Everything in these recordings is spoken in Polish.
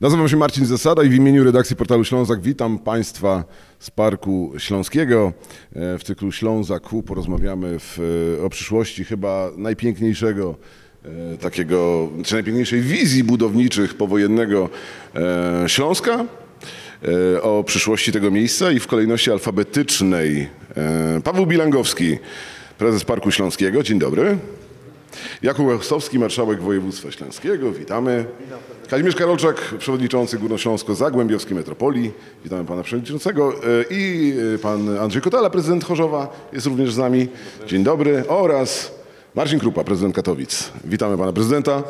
Nazywam się Marcin Zasada i w imieniu redakcji Portalu Ślązak witam Państwa z Parku Śląskiego. W cyklu Ślązak porozmawiamy o przyszłości chyba najpiękniejszego takiego, czy najpiękniejszej wizji budowniczych powojennego Śląska, o przyszłości tego miejsca i w kolejności alfabetycznej Paweł Bilangowski, prezes Parku Śląskiego. Dzień dobry. Jakub Chełstowski, marszałek województwa śląskiego. Witamy. Kazimierz Karolczak, przewodniczący Górnośląsko-Zagłębiowskiej Metropolii. Witamy pana przewodniczącego. I pan Andrzej Kotala, prezydent Chorzowa, jest również z nami. Dzień dobry. Oraz Marcin Krupa, prezydent Katowic. Witamy pana prezydenta.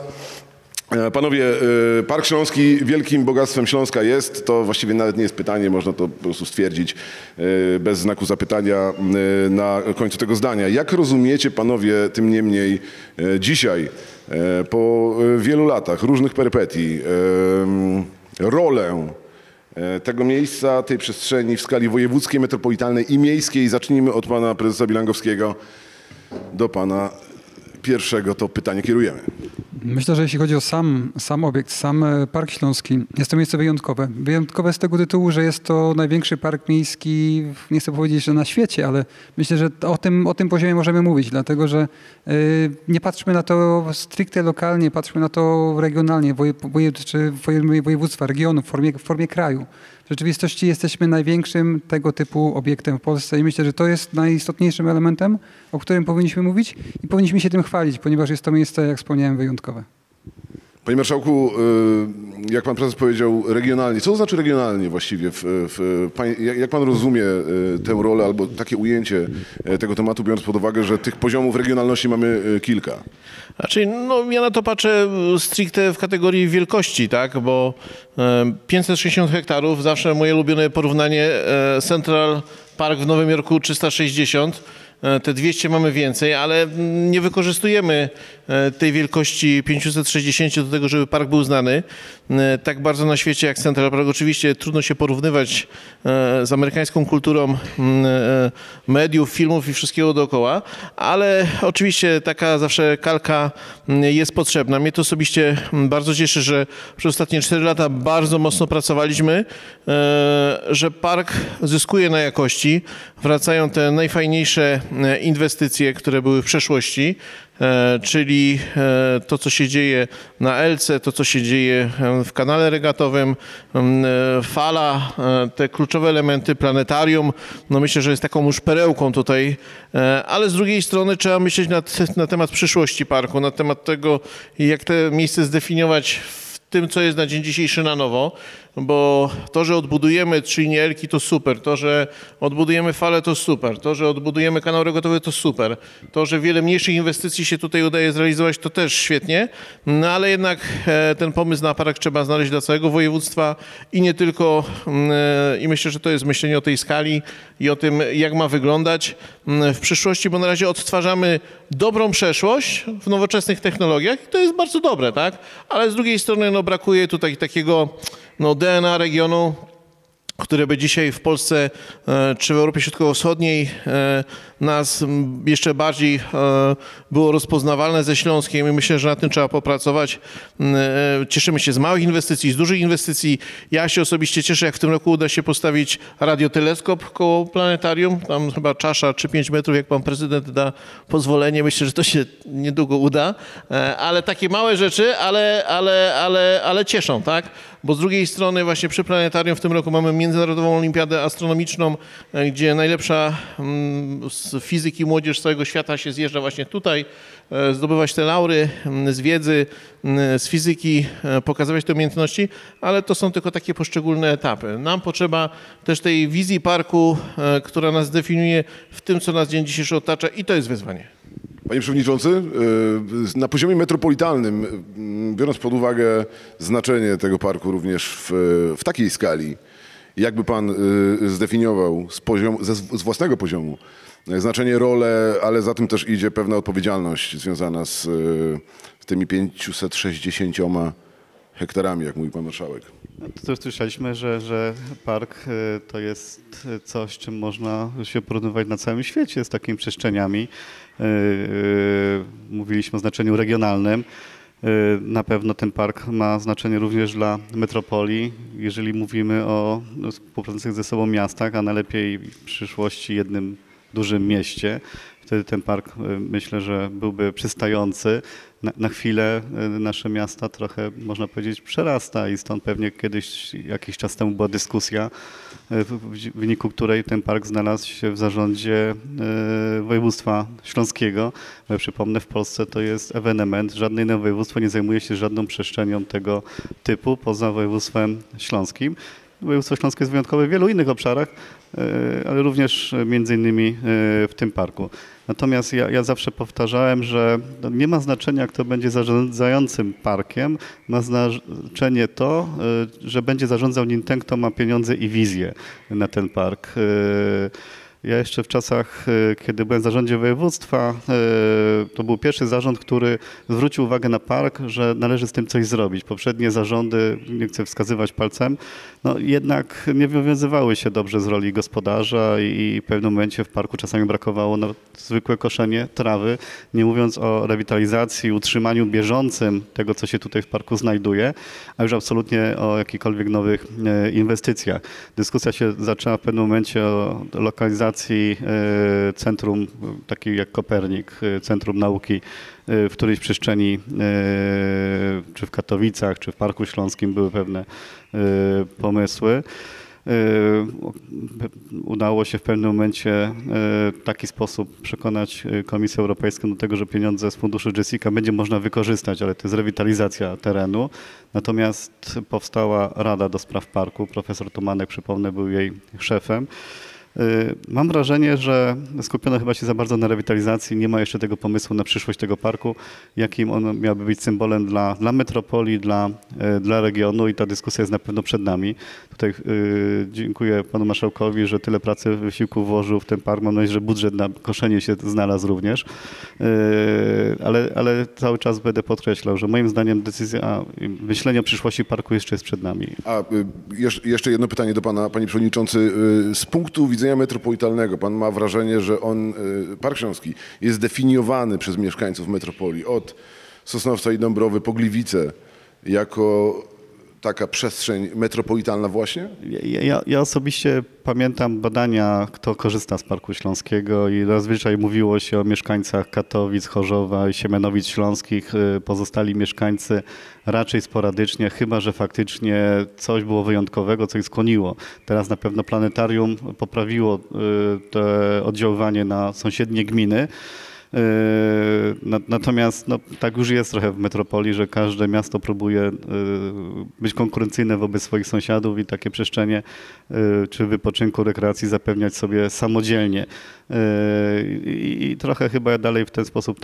Panowie, Park Śląski wielkim bogactwem Śląska jest, to właściwie nawet nie jest pytanie, można to po prostu stwierdzić bez znaku zapytania na końcu tego zdania. Jak rozumiecie panowie, tym niemniej dzisiaj, po wielu latach różnych perypetii, rolę tego miejsca, tej przestrzeni w skali wojewódzkiej, metropolitalnej i miejskiej? Zacznijmy od pana prezesa Bilangowskiego. Do pana pierwszego to pytanie kierujemy. Myślę, że jeśli chodzi o sam obiekt, sam Park Śląski, jest to miejsce wyjątkowe. Wyjątkowe z tego tytułu, że jest to największy park miejski, nie chcę powiedzieć, że na świecie, ale myślę, że o tym poziomie możemy mówić, dlatego że nie patrzmy na to stricte lokalnie, patrzmy na to regionalnie, czy województwa, regionu, w formie kraju. W rzeczywistości jesteśmy największym tego typu obiektem w Polsce i myślę, że to jest najistotniejszym elementem, o którym powinniśmy mówić i powinniśmy się tym chwalić, ponieważ jest to miejsce, jak wspomniałem, wyjątkowe. Panie marszałku, jak pan prezes powiedział, regionalnie. Co to znaczy regionalnie właściwie? Jak pan rozumie tę rolę albo takie ujęcie tego tematu, biorąc pod uwagę, że tych poziomów regionalności mamy kilka? Znaczy, no, ja na to patrzę stricte w kategorii wielkości, tak? Bo 560 hektarów, zawsze moje ulubione porównanie, Central Park w Nowym Jorku 360. Te 200 mamy więcej, ale nie wykorzystujemy tej wielkości 560 do tego, żeby park był znany tak bardzo na świecie jak Central Park. Oczywiście trudno się porównywać z amerykańską kulturą mediów, filmów i wszystkiego dookoła, ale oczywiście taka zawsze kalka jest potrzebna. Mnie to osobiście bardzo cieszy, że przez ostatnie 4 lata bardzo mocno pracowaliśmy, że park zyskuje na jakości, wracają te najfajniejsze inwestycje, które były w przeszłości, czyli to, co się dzieje na Elce, to, co się dzieje w kanale regatowym, fala, te kluczowe elementy, planetarium. No myślę, że jest taką już perełką tutaj, ale z drugiej strony trzeba myśleć na temat przyszłości parku, na temat tego, jak to miejsce zdefiniować tym, co jest na dzień dzisiejszy na nowo, bo to, że odbudujemy trzy Elki, to super, to, że odbudujemy falę, to super, to, że odbudujemy kanał regotowy, to super, to, że wiele mniejszych inwestycji się tutaj udaje zrealizować, to też świetnie, no ale jednak ten pomysł na park trzeba znaleźć dla całego województwa i nie tylko, i myślę, że to jest myślenie o tej skali i o tym, jak ma wyglądać w przyszłości, bo na razie odtwarzamy dobrą przeszłość w nowoczesnych technologiach i to jest bardzo dobre, tak? Ale z drugiej strony, no, brakuje tutaj takiego, no, DNA regionu, które by dzisiaj w Polsce czy w Europie Środkowo-Wschodniej nas jeszcze bardziej było rozpoznawalne ze Śląskiem i myślę, że na tym trzeba popracować. Cieszymy się z małych inwestycji, z dużych inwestycji. Ja się osobiście cieszę, jak w tym roku uda się postawić radioteleskop koło planetarium. Tam chyba czasza 3-5 metrów, jak pan prezydent da pozwolenie. Myślę, że to się niedługo uda. Ale takie małe rzeczy, ale cieszą, tak? Bo z drugiej strony właśnie przy planetarium w tym roku mamy Międzynarodową Olimpiadę Astronomiczną, gdzie najlepsza z fizyki młodzież całego świata się zjeżdża właśnie tutaj, zdobywać te laury z wiedzy, z fizyki, pokazywać te umiejętności, ale to są tylko takie poszczególne etapy. Nam potrzeba też tej wizji parku, która nas definiuje w tym, co nas dzień dzisiejszy otacza i to jest wyzwanie. Panie przewodniczący, na poziomie metropolitalnym, biorąc pod uwagę znaczenie tego parku również w takiej skali, jakby pan zdefiniował z własnego poziomu znaczenie, rolę, ale za tym też idzie pewna odpowiedzialność związana z tymi 560 hektarami, jak mówi pan marszałek. To słyszeliśmy, że park to jest coś, czym można się porównywać na całym świecie z takimi przestrzeniami. Mówiliśmy o znaczeniu regionalnym. Na pewno ten park ma znaczenie również dla metropolii, jeżeli mówimy o współpracujących ze sobą miastach, a najlepiej w przyszłości jednym dużym mieście. Wtedy ten park, myślę, że byłby przystający. Na chwilę nasze miasta trochę, można powiedzieć, przerasta i stąd pewnie kiedyś, jakiś czas temu była dyskusja, w wyniku której ten park znalazł się w zarządzie województwa śląskiego. Ale przypomnę, w Polsce to jest ewenement. Żadne inne województwo nie zajmuje się żadną przestrzenią tego typu poza województwem śląskim. Województwo śląskie jest wyjątkowe w wielu innych obszarach, ale również między innymi w tym parku. Natomiast ja zawsze powtarzałem, że nie ma znaczenia, kto będzie zarządzającym parkiem. Ma znaczenie to, że będzie zarządzał nim ten, kto ma pieniądze i wizję na ten park. Ja jeszcze w czasach, kiedy byłem w zarządzie województwa, to był pierwszy zarząd, który zwrócił uwagę na park, że należy z tym coś zrobić. Poprzednie zarządy, nie chcę wskazywać palcem, no jednak nie wywiązywały się dobrze z roli gospodarza i w pewnym momencie w parku czasami brakowało zwykłe koszenie trawy, nie mówiąc o rewitalizacji, utrzymaniu bieżącym tego, co się tutaj w parku znajduje, a już absolutnie o jakichkolwiek nowych inwestycjach. Dyskusja się zaczęła w pewnym momencie o lokalizacji centrum, taki jak Kopernik, Centrum Nauki w którejś przestrzeni, czy w Katowicach, czy w Parku Śląskim były pewne pomysły. Udało się w pewnym momencie w taki sposób przekonać Komisję Europejską do tego, że pieniądze z funduszu Jessica będzie można wykorzystać, ale to jest rewitalizacja terenu. Natomiast powstała Rada do Spraw Parku, profesor Tomanek, przypomnę, był jej szefem. Mam wrażenie, że skupiono chyba się za bardzo na rewitalizacji, nie ma jeszcze tego pomysłu na przyszłość tego parku, jakim on miałby być symbolem dla metropolii, dla regionu i ta dyskusja jest na pewno przed nami. Tutaj dziękuję panu marszałkowi, że tyle pracy, wysiłku włożył w ten park. Mam nadzieję, że budżet na koszenie się znalazł również, ale cały czas będę podkreślał, że moim zdaniem decyzja, myślenie o przyszłości parku jeszcze jest przed nami. A jeszcze jedno pytanie do pana, panie przewodniczący. Z punktu widzenia metropolitalnego. Pan ma wrażenie, że Park Śląski jest definiowany przez mieszkańców metropolii od Sosnowca i Dąbrowy po Gliwice jako taka przestrzeń metropolitalna właśnie? Ja osobiście pamiętam badania, kto korzysta z Parku Śląskiego i zazwyczaj mówiło się o mieszkańcach Katowic, Chorzowa i Siemianowic Śląskich. Pozostali mieszkańcy raczej sporadycznie, chyba że faktycznie coś było wyjątkowego, coś skłoniło. Teraz na pewno Planetarium poprawiło to oddziaływanie na sąsiednie gminy. Natomiast no, tak już jest trochę w metropolii, że każde miasto próbuje być konkurencyjne wobec swoich sąsiadów i takie przestrzenie czy wypoczynku, rekreacji zapewniać sobie samodzielnie. I trochę chyba dalej w ten sposób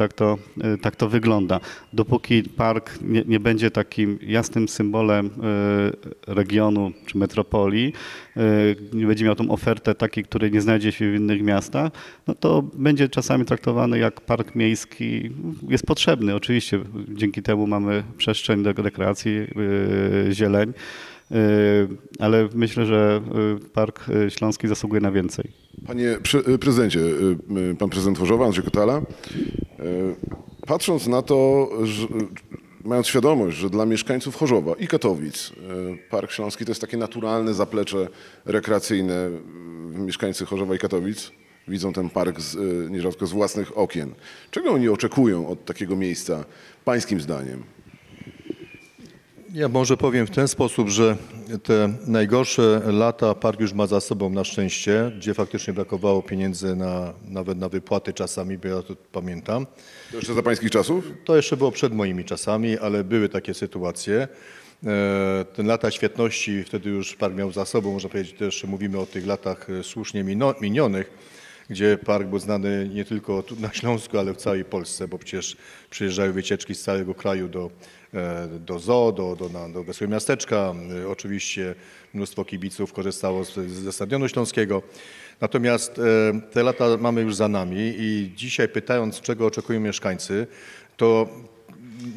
tak to wygląda. Dopóki park nie będzie takim jasnym symbolem regionu czy metropolii, nie będzie miał tą ofertę takiej, której nie znajdzie się w innych miastach, no to będzie czasami traktowany jak park miejski. Jest potrzebny oczywiście, dzięki temu mamy przestrzeń do rekreacji, zieleń, ale myślę, że Park Śląski zasługuje na więcej. Panie prezydencie, pan prezydent Chorzowa, Andrzej Kotala, patrząc na to, że, mając świadomość, że dla mieszkańców Chorzowa i Katowic Park Śląski to jest takie naturalne zaplecze rekreacyjne, mieszkańcy Chorzowa i Katowic widzą ten park nierzadko z własnych okien. Czego oni oczekują od takiego miejsca, pańskim zdaniem? Ja może powiem w ten sposób, że te najgorsze lata park już ma za sobą na szczęście, gdzie faktycznie brakowało pieniędzy nawet na wypłaty czasami, bo ja to pamiętam. To jeszcze za pańskich czasów? To jeszcze było przed moimi czasami, ale były takie sytuacje. Te lata świetności wtedy już park miał za sobą, można powiedzieć, też mówimy o tych latach słusznie minionych, gdzie park był znany nie tylko tu na Śląsku, ale w całej Polsce, bo przecież przyjeżdżały wycieczki z całego kraju do zoo, do Wesołego Miasteczka. Oczywiście mnóstwo kibiców korzystało ze Stadionu Śląskiego. Natomiast te lata mamy już za nami i dzisiaj pytając, czego oczekują mieszkańcy, to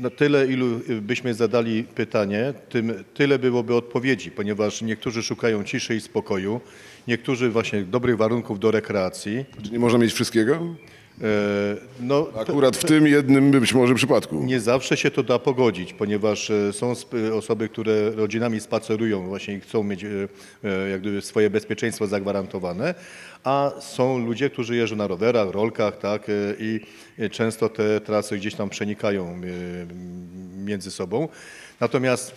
na tyle, ilu byśmy zadali pytanie, tym tyle byłoby odpowiedzi, ponieważ niektórzy szukają ciszy i spokoju, niektórzy właśnie dobrych warunków do rekreacji. Czy nie można mieć wszystkiego? No, akurat w tym jednym być może przypadku. Nie zawsze się to da pogodzić, ponieważ są osoby, które rodzinami spacerują właśnie i chcą mieć jak gdyby swoje bezpieczeństwo zagwarantowane, a są ludzie, którzy jeżdżą na rowerach, rolkach, tak, i często te trasy gdzieś tam przenikają między sobą. Natomiast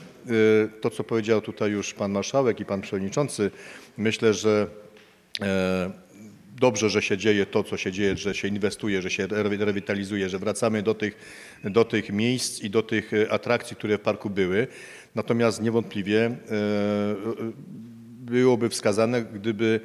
to, co powiedział tutaj już pan marszałek i pan przewodniczący, myślę, że dobrze, że się dzieje to, co się dzieje, że się inwestuje, że się rewitalizuje, że wracamy do tych miejsc i do tych atrakcji, które w parku były. Natomiast niewątpliwie byłoby wskazane, gdyby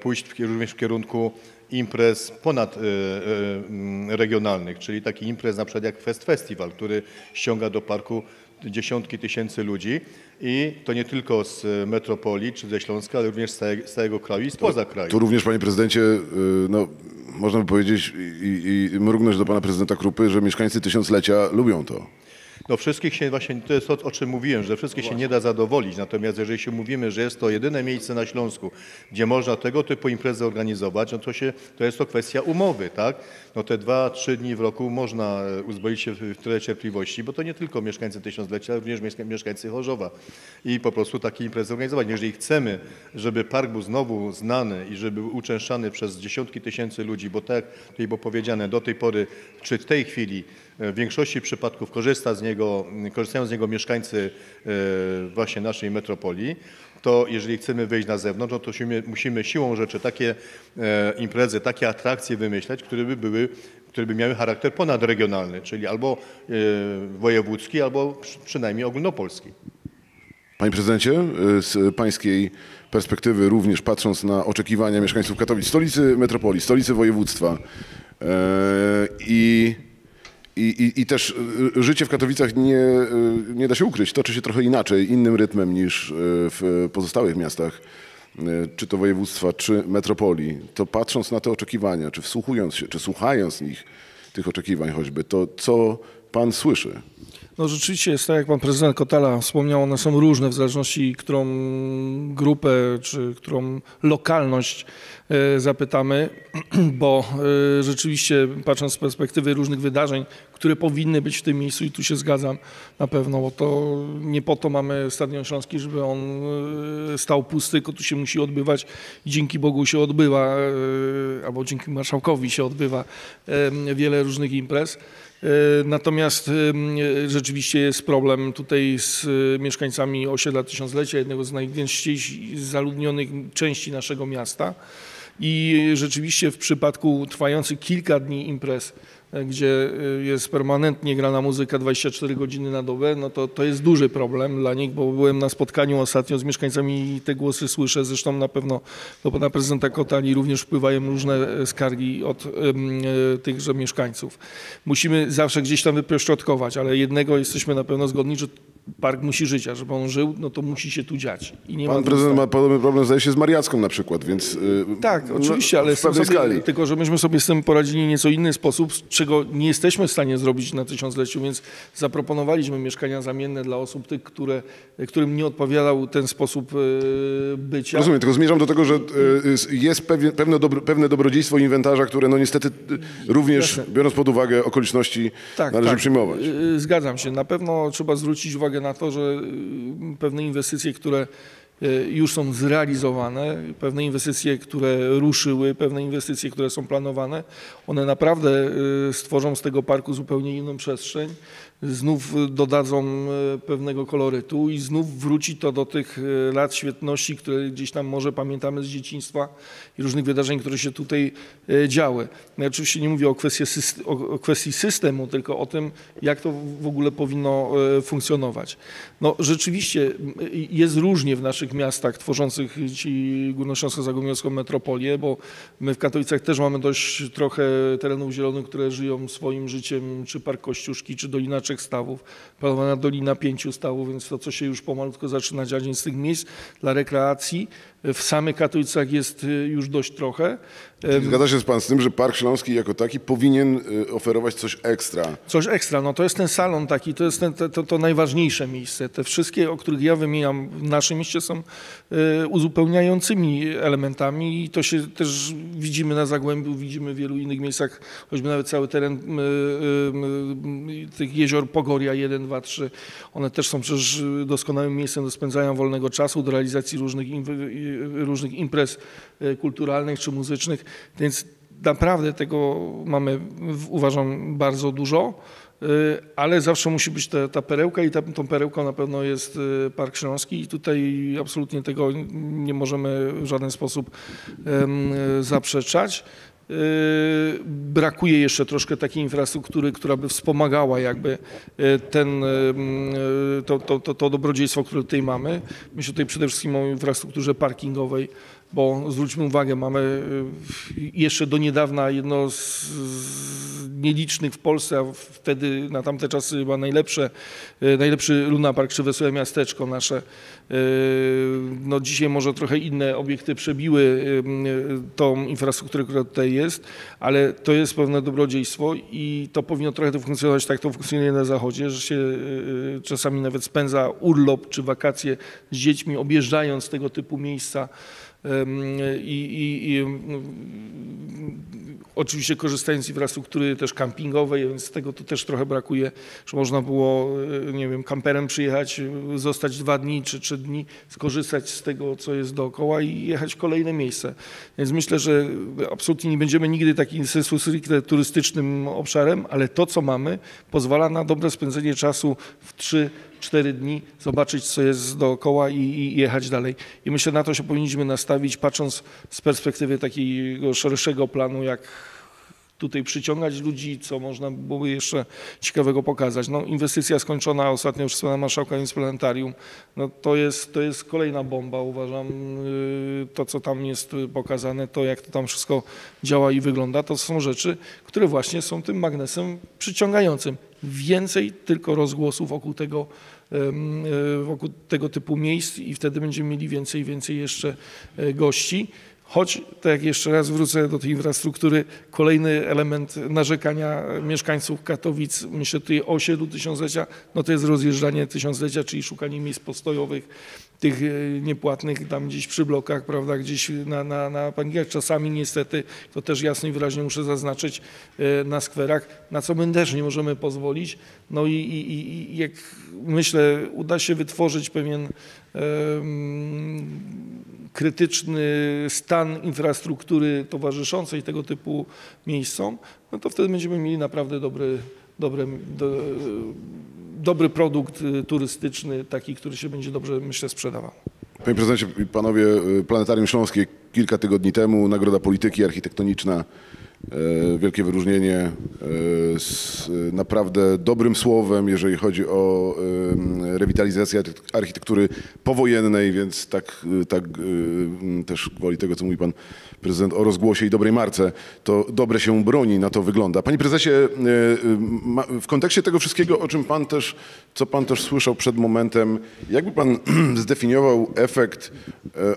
pójść również w kierunku imprez ponadregionalnych, czyli taki imprez na przykład jak Fest Festival, który ściąga do parku dziesiątki tysięcy ludzi i to nie tylko z metropolii czy ze Śląska, ale również z całego kraju i spoza kraju. Tu również, panie prezydencie, no, można by powiedzieć i mrugnąć do pana prezydenta Krupy, że mieszkańcy tysiąclecia lubią to. No wszystkich się właśnie, to jest to, o czym mówiłem, że wszystkich się nie da zadowolić, natomiast jeżeli się mówimy, że jest to jedyne miejsce na Śląsku, gdzie można tego typu imprezę organizować, no to jest to kwestia umowy, tak? No te 2-3 dni w roku można uzbroić się w tyle cierpliwości, bo to nie tylko mieszkańcy tysiąclecia, ale również mieszkańcy Chorzowa i po prostu takie imprezy organizować. Jeżeli chcemy, żeby park był znowu znany i żeby był uczęszczany przez dziesiątki tysięcy ludzi, bo tak jak tutaj było powiedziane, do tej pory czy w tej chwili w większości przypadków korzystają z niego mieszkańcy właśnie naszej metropolii, to jeżeli chcemy wyjść na zewnątrz, no to musimy siłą rzeczy takie imprezy, takie atrakcje wymyślać, które by miały charakter ponadregionalny, czyli albo wojewódzki, albo przynajmniej ogólnopolski. Panie prezydencie, z pańskiej perspektywy również patrząc na oczekiwania mieszkańców Katowic, stolicy metropolii, stolicy województwa i też życie w Katowicach nie da się ukryć. Toczy się trochę inaczej, innym rytmem niż w pozostałych miastach, czy to województwa, czy metropolii. To patrząc na te oczekiwania, czy wsłuchując się, czy słuchając ich, tych oczekiwań choćby, to co pan słyszy? No rzeczywiście jest tak, jak pan prezydent Kotala wspomniał, one są różne w zależności, którą grupę czy którą lokalność zapytamy, bo rzeczywiście patrząc z perspektywy różnych wydarzeń, które powinny być w tym miejscu i tu się zgadzam na pewno, bo to nie po to mamy Stadion Śląski, żeby on stał pusty, tylko tu się musi odbywać i dzięki Bogu się odbywa, albo dzięki marszałkowi się odbywa wiele różnych imprez. Natomiast rzeczywiście jest problem tutaj z mieszkańcami osiedla Tysiąclecia, jednego z najgęściej zaludnionych części naszego miasta i rzeczywiście w przypadku trwających kilka dni imprez, gdzie jest permanentnie grana muzyka 24 godziny na dobę, no to jest duży problem dla nich, bo byłem na spotkaniu ostatnio z mieszkańcami i te głosy słyszę, zresztą na pewno do pana prezydenta Kotali również wpływają różne skargi od tychże mieszkańców. Musimy zawsze gdzieś tam wyprośrodkować, ale jednego jesteśmy na pewno zgodni, że park musi żyć, a żeby on żył, no to musi się tu dziać. I nie pan prezydent ma podobny problem, zdaje się, z Mariacką na przykład, więc... Tak, oczywiście, ale tylko że myśmy sobie z tym poradzili nieco inny sposób, czego nie jesteśmy w stanie zrobić na tysiącleciu, więc zaproponowaliśmy mieszkania zamienne dla osób, tych, którym nie odpowiadał ten sposób bycia. Rozumiem, tylko zmierzam do tego, że jest pewne dobrodziejstwo inwentarza, które no niestety również, biorąc pod uwagę okoliczności, należy przyjmować. Zgadzam się. Na pewno trzeba zwrócić uwagę na to, że pewne inwestycje, które już są zrealizowane, pewne inwestycje, które ruszyły, pewne inwestycje, które są planowane, one naprawdę stworzą z tego parku zupełnie inną przestrzeń, znów dodadzą pewnego kolorytu i znów wróci to do tych lat świetności, które gdzieś tam może pamiętamy z dzieciństwa i różnych wydarzeń, które się tutaj działy. Ja oczywiście nie mówię o kwestii systemu, tylko o tym, jak to w ogóle powinno funkcjonować. No rzeczywiście jest różnie w naszych miastach tworzących ci Górnośląsko-Zagłębiowską metropolię, bo my w Katowicach też mamy dość trochę terenów zielonych, które żyją swoim życiem, czy Park Kościuszki, czy Dolina Trzech Stawów, planowana Dolina Pięciu Stawów, więc to, co się już pomalutko zaczyna dziać z tych miejsc dla rekreacji, W samych Katowicach jest już dość trochę. Zgadza się pan z tym, że Park Śląski jako taki powinien oferować coś ekstra? Coś ekstra. No to jest ten salon taki, to jest to najważniejsze miejsce. Te wszystkie, o których ja wymieniam w naszym mieście, są uzupełniającymi elementami i to się też widzimy na Zagłębiu, widzimy w wielu innych miejscach, choćby nawet cały teren tych jezior Pogoria 1, 2, 3. One też są przecież doskonałym miejscem do spędzania wolnego czasu, do realizacji różnych imprez kulturalnych czy muzycznych. Więc naprawdę tego mamy, uważam, bardzo dużo, ale zawsze musi być ta perełka i tą perełką na pewno jest Park Śląski i tutaj absolutnie tego nie możemy w żaden sposób zaprzeczać. Brakuje jeszcze troszkę takiej infrastruktury, która by wspomagała jakby to dobrodziejstwo, które tutaj mamy. Myślę tutaj przede wszystkim o infrastrukturze parkingowej, bo zwróćmy uwagę, mamy jeszcze do niedawna jedno z nielicznych w Polsce, a wtedy na tamte czasy chyba najlepszy lunapark czy Wesołe Miasteczko nasze. No dzisiaj może trochę inne obiekty przebiły tą infrastrukturę, która tutaj jest, ale to jest pewne dobrodziejstwo i to powinno trochę to funkcjonować tak, jak to funkcjonuje na Zachodzie, że się czasami nawet spędza urlop czy wakacje z dziećmi, objeżdżając tego typu miejsca. I oczywiście korzystając z infrastruktury też kampingowej, więc tego to też trochę brakuje, że można było, nie wiem, kamperem przyjechać, zostać 2 dni czy 3 dni, skorzystać z tego, co jest dookoła i jechać w kolejne miejsce. Więc myślę, że absolutnie nie będziemy nigdy takim stricte turystycznym obszarem, ale to, co mamy, pozwala na dobre spędzenie czasu w 3-4 dni, zobaczyć, co jest dookoła i jechać dalej. I myślę, na to się powinniśmy nastawić, patrząc z perspektywy takiego szerszego planu, jak tutaj przyciągać ludzi, co można byłoby jeszcze ciekawego pokazać. No, inwestycja skończona ostatnio już z panem marszałkiem z Planetarium. No, to jest kolejna bomba, uważam. To, co tam jest pokazane, to jak to tam wszystko działa i wygląda, to są rzeczy, które właśnie są tym magnesem przyciągającym. Więcej tylko rozgłosów wokół tego typu miejsc i wtedy będziemy mieli więcej jeszcze gości. Choć, tak jak jeszcze raz wrócę do tej infrastruktury, kolejny element narzekania mieszkańców Katowic, myślę tutaj o osiedlu tysiąclecia, no to jest rozjeżdżanie tysiąclecia, czyli szukanie miejsc postojowych, tych niepłatnych tam gdzieś przy blokach, prawda, gdzieś na panikach. Czasami niestety, to też jasno i wyraźnie muszę zaznaczyć, na skwerach, na co my też nie możemy pozwolić. No i jak myślę, uda się wytworzyć pewien krytyczny stan infrastruktury towarzyszącej tego typu miejscom, no to wtedy będziemy mieli naprawdę dobry produkt turystyczny, taki, który się będzie dobrze, myślę, sprzedawał. Panie prezydencie i panowie, Planetarium Śląskie kilka tygodni temu, Nagroda Polityki Architektoniczna, wielkie wyróżnienie z naprawdę dobrym słowem, jeżeli chodzi o rewitalizację architektury powojennej, więc tak też gwoli tego, co mówi pan prezydent o rozgłosie i dobrej marce, to dobre się broni, na to wygląda. Panie prezesie, w kontekście tego wszystkiego, o czym pan też, co pan też słyszał przed momentem, jakby pan zdefiniował efekt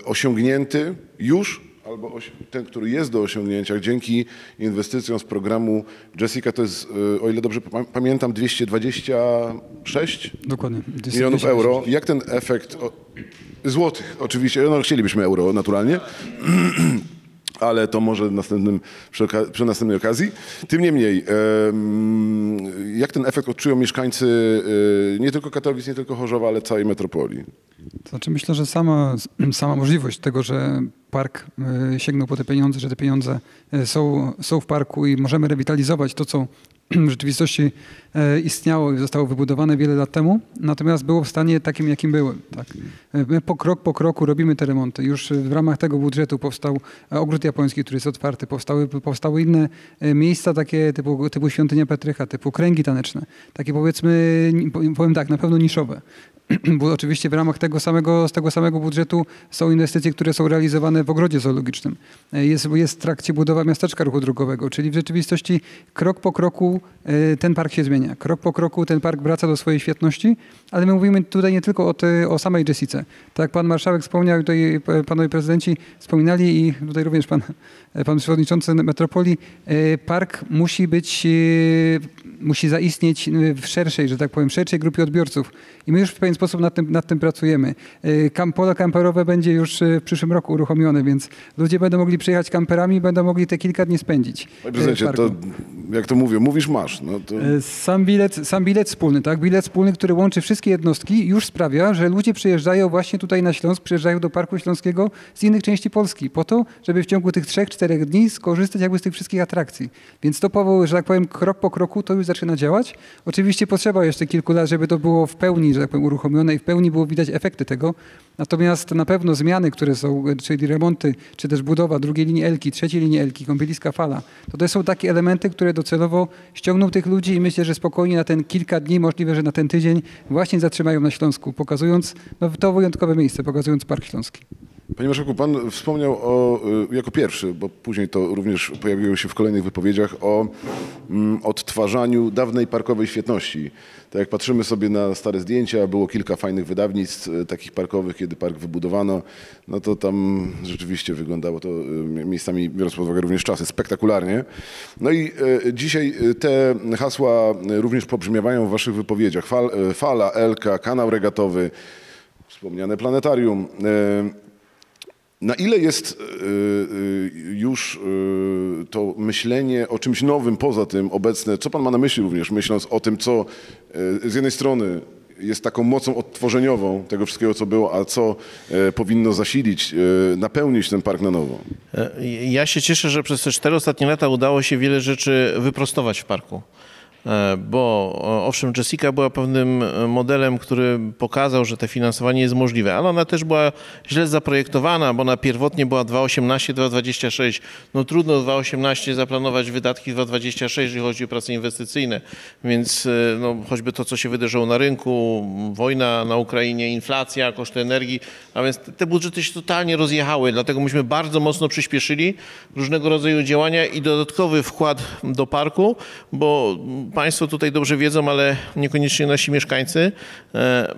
osiągnięty już, albo ten, który jest do osiągnięcia dzięki inwestycjom z programu Jessica, to jest, o ile dobrze pamiętam, 226 Dokładnie. 226 milionów euro. Jak ten efekt złotych oczywiście, no chcielibyśmy euro naturalnie, ale to może przy następnej okazji. Tym niemniej, jak ten efekt odczują mieszkańcy nie tylko Katowic, nie tylko Chorzowa, ale całej metropolii? To znaczy myślę, że sama możliwość tego, że park sięgnął po te pieniądze, że te pieniądze są w parku i możemy rewitalizować to, co w rzeczywistości istniało i zostało wybudowane wiele lat temu, natomiast było w stanie takim, jakim były. Tak? My po kroku robimy te remonty. Już w ramach tego budżetu powstał ogród japoński, który jest otwarty, powstały inne miejsca takie typu Świątynia Petrycha, typu kręgi taneczne, takie powiedzmy, powiem tak, na pewno niszowe. bo oczywiście w ramach z tego samego budżetu są inwestycje, które są realizowane w ogrodzie zoologicznym. Jest w trakcie budowa miasteczka ruchu drogowego, czyli w rzeczywistości krok po kroku ten park się zmienia. Krok po kroku ten park wraca do swojej świetności, ale my mówimy tutaj nie tylko o samej Jessice. Tak jak pan marszałek wspomniał, tutaj panowie prezydenci wspominali i tutaj również pan przewodniczący metropolii, park musi zaistnieć w szerszej, że tak powiem, szerszej grupie odbiorców. I my już w pewien sposób nad tym pracujemy. Pole kamperowe będzie już w przyszłym roku uruchomione, więc ludzie będą mogli przyjechać kamperami i będą mogli te kilka dni spędzić. Panie prezydencie, to jak to mówią, mówisz masz. No to... Sam bilet wspólny, tak? Bilet wspólny, który łączy wszystkie jednostki, już sprawia, że ludzie przyjeżdżają właśnie tutaj na Śląsk, przyjeżdżają do Parku Śląskiego z innych części Polski po to, żeby w ciągu tych 3-4 dni skorzystać jakby z tych wszystkich atrakcji. Więc to Paweł, że tak powiem, krok po kroku to już zaczyna działać. Oczywiście potrzeba jeszcze kilku lat, żeby to było w pełni, że tak powiem, uruchomione i w pełni było widać efekty tego. Natomiast na pewno zmiany, które są, czyli remonty, czy też budowa drugiej linii Elki, trzeciej linii Elki, kąpieliska Fala, to są takie elementy, które docelowo ściągną tych ludzi i myślę, że spokojnie na ten kilka dni, możliwe, że na ten tydzień właśnie zatrzymają na Śląsku, pokazując to wyjątkowe miejsce, pokazując Park Śląski. Panie marszałku, pan wspomniał jako pierwszy, bo później to również pojawiło się w kolejnych wypowiedziach, o odtwarzaniu dawnej parkowej świetności. Tak jak patrzymy sobie na stare zdjęcia, było kilka fajnych wydawnictw takich parkowych, kiedy park wybudowano, no to tam rzeczywiście wyglądało to miejscami, biorąc pod uwagę również czasy, spektakularnie. No i dzisiaj te hasła również pobrzmiewają w waszych wypowiedziach. Fala, Elka, kanał regatowy, wspomniane planetarium. Na ile jest już to myślenie o czymś nowym poza tym obecne? Co pan ma na myśli również, myśląc o tym, co z jednej strony jest taką mocą odtworzeniową tego wszystkiego, co było, a co powinno zasilić, napełnić ten park na nowo? Ja się cieszę, że przez te 4 ostatnie lata udało się wiele rzeczy wyprostować w parku. Bo owszem, Jessica była pewnym modelem, który pokazał, że to finansowanie jest możliwe, ale ona też była źle zaprojektowana, bo ona pierwotnie była 2018, 2026. No trudno 2018 zaplanować wydatki 2026, jeżeli chodzi o prace inwestycyjne, więc no, choćby to, co się wydarzyło na rynku, wojna na Ukrainie, inflacja, koszty energii, a więc te budżety się totalnie rozjechały, dlatego myśmy bardzo mocno przyspieszyli różnego rodzaju działania i dodatkowy wkład do parku, bo Państwo tutaj dobrze wiedzą, ale niekoniecznie nasi mieszkańcy,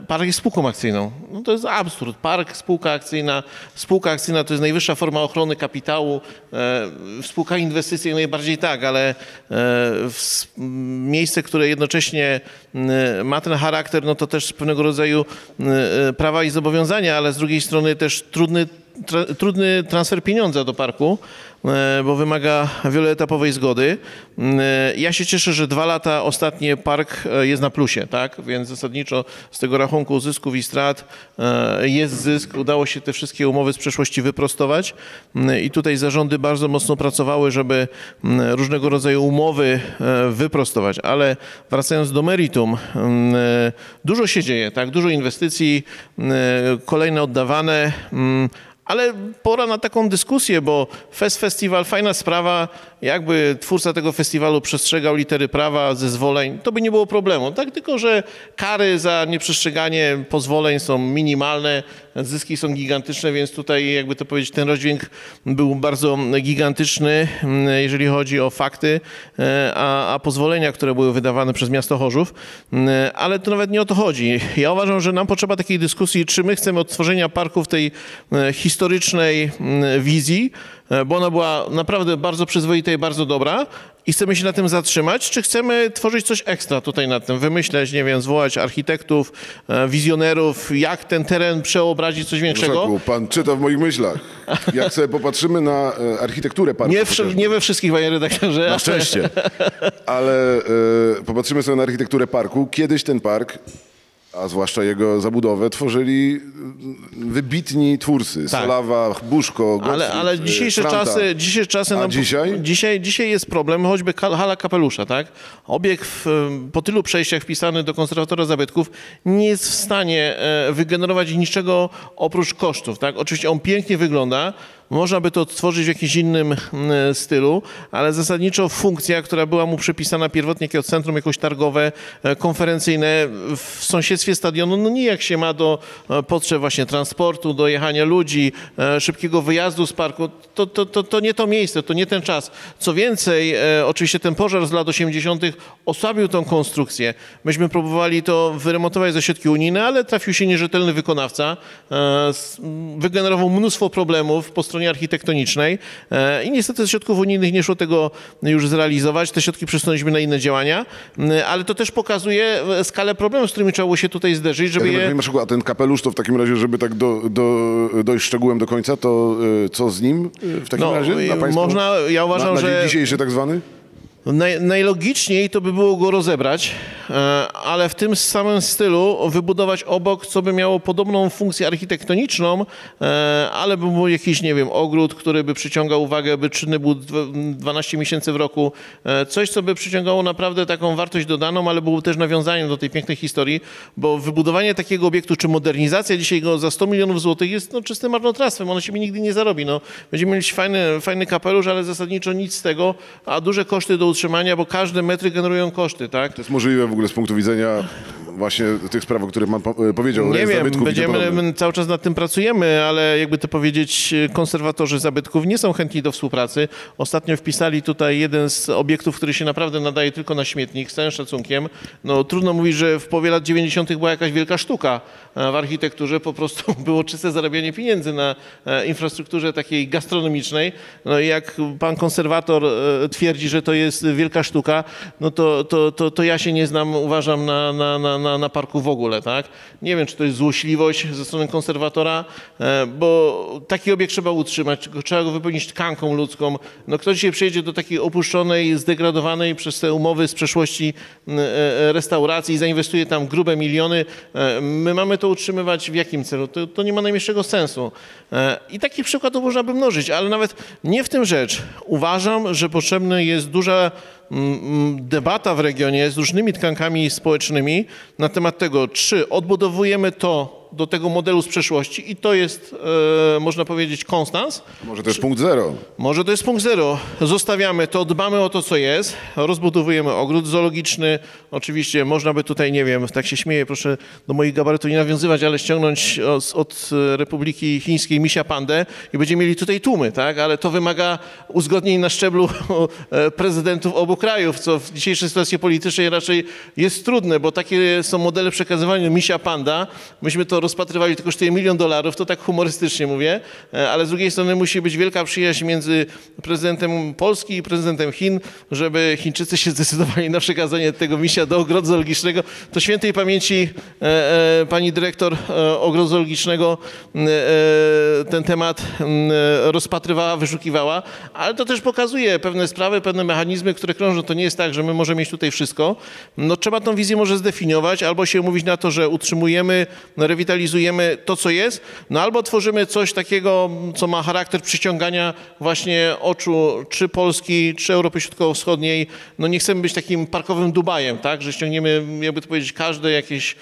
park jest spółką akcyjną. No to jest absurd. Park, spółka akcyjna. Spółka akcyjna to jest najwyższa forma ochrony kapitału. W spółkach inwestycyjnych najbardziej tak, ale miejsce, które jednocześnie ma ten charakter, no to też pewnego rodzaju prawa i zobowiązania, ale z drugiej strony też trudny transfer pieniądza do parku, bo wymaga wieloetapowej zgody. Ja się cieszę, że 2 lata ostatnie park jest na plusie, tak? Więc zasadniczo z tego rachunku zysków i strat jest zysk. Udało się te wszystkie umowy z przeszłości wyprostować i tutaj zarządy bardzo mocno pracowały, żeby różnego rodzaju umowy wyprostować. Ale wracając do meritum, dużo się dzieje, tak? Dużo inwestycji, kolejne oddawane, ale pora na taką dyskusję, bo festiwal, fajna sprawa, jakby twórca tego festiwalu przestrzegał litery prawa, zezwoleń, to by nie było problemu. Tak, tylko że kary za nieprzestrzeganie pozwoleń są minimalne, zyski są gigantyczne, więc tutaj, jakby to powiedzieć, ten rozdźwięk był bardzo gigantyczny, jeżeli chodzi o fakty, a pozwolenia, które były wydawane przez miasto Chorzów, ale to nawet nie o to chodzi. Ja uważam, że nam potrzeba takiej dyskusji, czy my chcemy odtworzenia parku w tej historycznej wizji, bo ona była naprawdę bardzo przyzwoita i bardzo dobra i chcemy się na tym zatrzymać, czy chcemy tworzyć coś ekstra tutaj na tym, wymyśleć, nie wiem, zwołać architektów, wizjonerów, jak ten teren przeobrazić, coś większego. Rzeku, pan czyta w moich myślach. Jak sobie popatrzymy na architekturę parku. Nie we wszystkich, panie redaktorze. Na szczęście. Ale popatrzymy sobie na architekturę parku. Kiedyś ten park, a zwłaszcza jego zabudowę, tworzyli wybitni twórcy. Tak. Solawa, Buszko, Gottfried, ale dzisiejsze czasy... A dzisiaj? Dzisiaj jest problem, choćby hala Kapelusza, tak? Obiekt po tylu przejściach wpisany do konserwatora zabytków nie jest w stanie wygenerować niczego oprócz kosztów, tak? Oczywiście on pięknie wygląda, Można by to odtworzyć w jakimś innym stylu, ale zasadniczo funkcja, która była mu przypisana pierwotnie jako centrum jakoś targowe, konferencyjne w sąsiedztwie stadionu, no nijak się ma do potrzeb właśnie transportu, dojechania ludzi, szybkiego wyjazdu z parku. To nie to miejsce, to nie ten czas. Co więcej, oczywiście ten pożar z lat 80. osłabił tą konstrukcję. Myśmy próbowali to wyremontować ze środki unijne, ale trafił się nierzetelny wykonawca. Wygenerował mnóstwo problemów po stronie architektonicznej i niestety ze środków unijnych nie szło tego już zrealizować. Te środki przesunęliśmy na inne działania, ale to też pokazuje skalę problemów, z którymi trzeba było się tutaj zderzyć, żeby je... A ten kapelusz to w takim razie, żeby tak dojść szczegółem do końca, to co z nim w takim razie? Na państwu, można, ja uważam, że... dzień dzisiejszy tak zwany? Najlogiczniej to by było go rozebrać, ale w tym samym stylu wybudować obok, co by miało podobną funkcję architektoniczną, ale by był jakiś, nie wiem, ogród, który by przyciągał uwagę, by czynny był 12 miesięcy w roku. Coś, co by przyciągało naprawdę taką wartość dodaną, ale był też nawiązaniem do tej pięknej historii, bo wybudowanie takiego obiektu, czy modernizacja dzisiaj go za 100 milionów złotych jest czystym marnotrawstwem. Ono się nigdy nie zarobi. Będziemy mieć fajny kapelusz, ale zasadniczo nic z tego, a duże koszty do utrzymania, bo każde metry generują koszty, tak? To jest możliwe w ogóle z punktu widzenia właśnie tych spraw, o których pan powiedział. Nie wiem, będziemy cały czas nad tym pracujemy, ale jakby to powiedzieć, konserwatorzy zabytków nie są chętni do współpracy. Ostatnio wpisali tutaj jeden z obiektów, który się naprawdę nadaje tylko na śmietnik, z całym szacunkiem. No trudno mówić, że w połowie lat 90. była jakaś wielka sztuka w architekturze, po prostu było czyste zarabianie pieniędzy na infrastrukturze takiej gastronomicznej. No i jak pan konserwator twierdzi, że to jest wielka sztuka, no to ja się nie znam, uważam, na parku w ogóle, tak? Nie wiem, czy to jest złośliwość ze strony konserwatora, bo taki obiekt trzeba utrzymać, trzeba go wypełnić tkanką ludzką. No kto dzisiaj przyjedzie do takiej opuszczonej, zdegradowanej przez te umowy z przeszłości restauracji i zainwestuje tam grube miliony, my mamy to utrzymywać w jakim celu? To nie ma najmniejszego sensu. I takich przykładów można by mnożyć, ale nawet nie w tym rzecz. Uważam, że potrzebna jest duża debata w regionie z różnymi tkankami społecznymi na temat tego, czy odbudowujemy to do tego modelu z przeszłości i to jest, można powiedzieć, konstans. Może to jest punkt zero. Może to jest punkt zero. Zostawiamy to, dbamy o to, co jest, rozbudowujemy ogród zoologiczny. Oczywiście można by tutaj, nie wiem, tak się śmieję, proszę do moich gabarytów nie nawiązywać, ale ściągnąć od Republiki Chińskiej misia pandę i będziemy mieli tutaj tłumy, tak? Ale to wymaga uzgodnień na szczeblu prezydentów obu krajów, co w dzisiejszej sytuacji politycznej raczej jest trudne, bo takie są modele przekazywania misia panda. Myśmy to rozpatrywali, to kosztuje $1 milion, to tak humorystycznie mówię, ale z drugiej strony musi być wielka przyjaźń między prezydentem Polski i prezydentem Chin, żeby Chińczycy się zdecydowali na przekazanie tego misia do ogrodu zoologicznego. To świętej pamięci pani dyrektor ogrodu zoologicznego ten temat rozpatrywała, wyszukiwała, ale to też pokazuje pewne sprawy, pewne mechanizmy, które krążą. To nie jest tak, że my możemy mieć tutaj wszystko. No trzeba tą wizję może zdefiniować, albo się umówić na to, że utrzymujemy, rewitalizujemy to, co jest, no albo tworzymy coś takiego, co ma charakter przyciągania właśnie oczu czy Polski, czy Europy Środkowo-Wschodniej. No nie chcemy być takim parkowym Dubajem, tak, że ściągniemy, jakby to powiedzieć, każde jakieś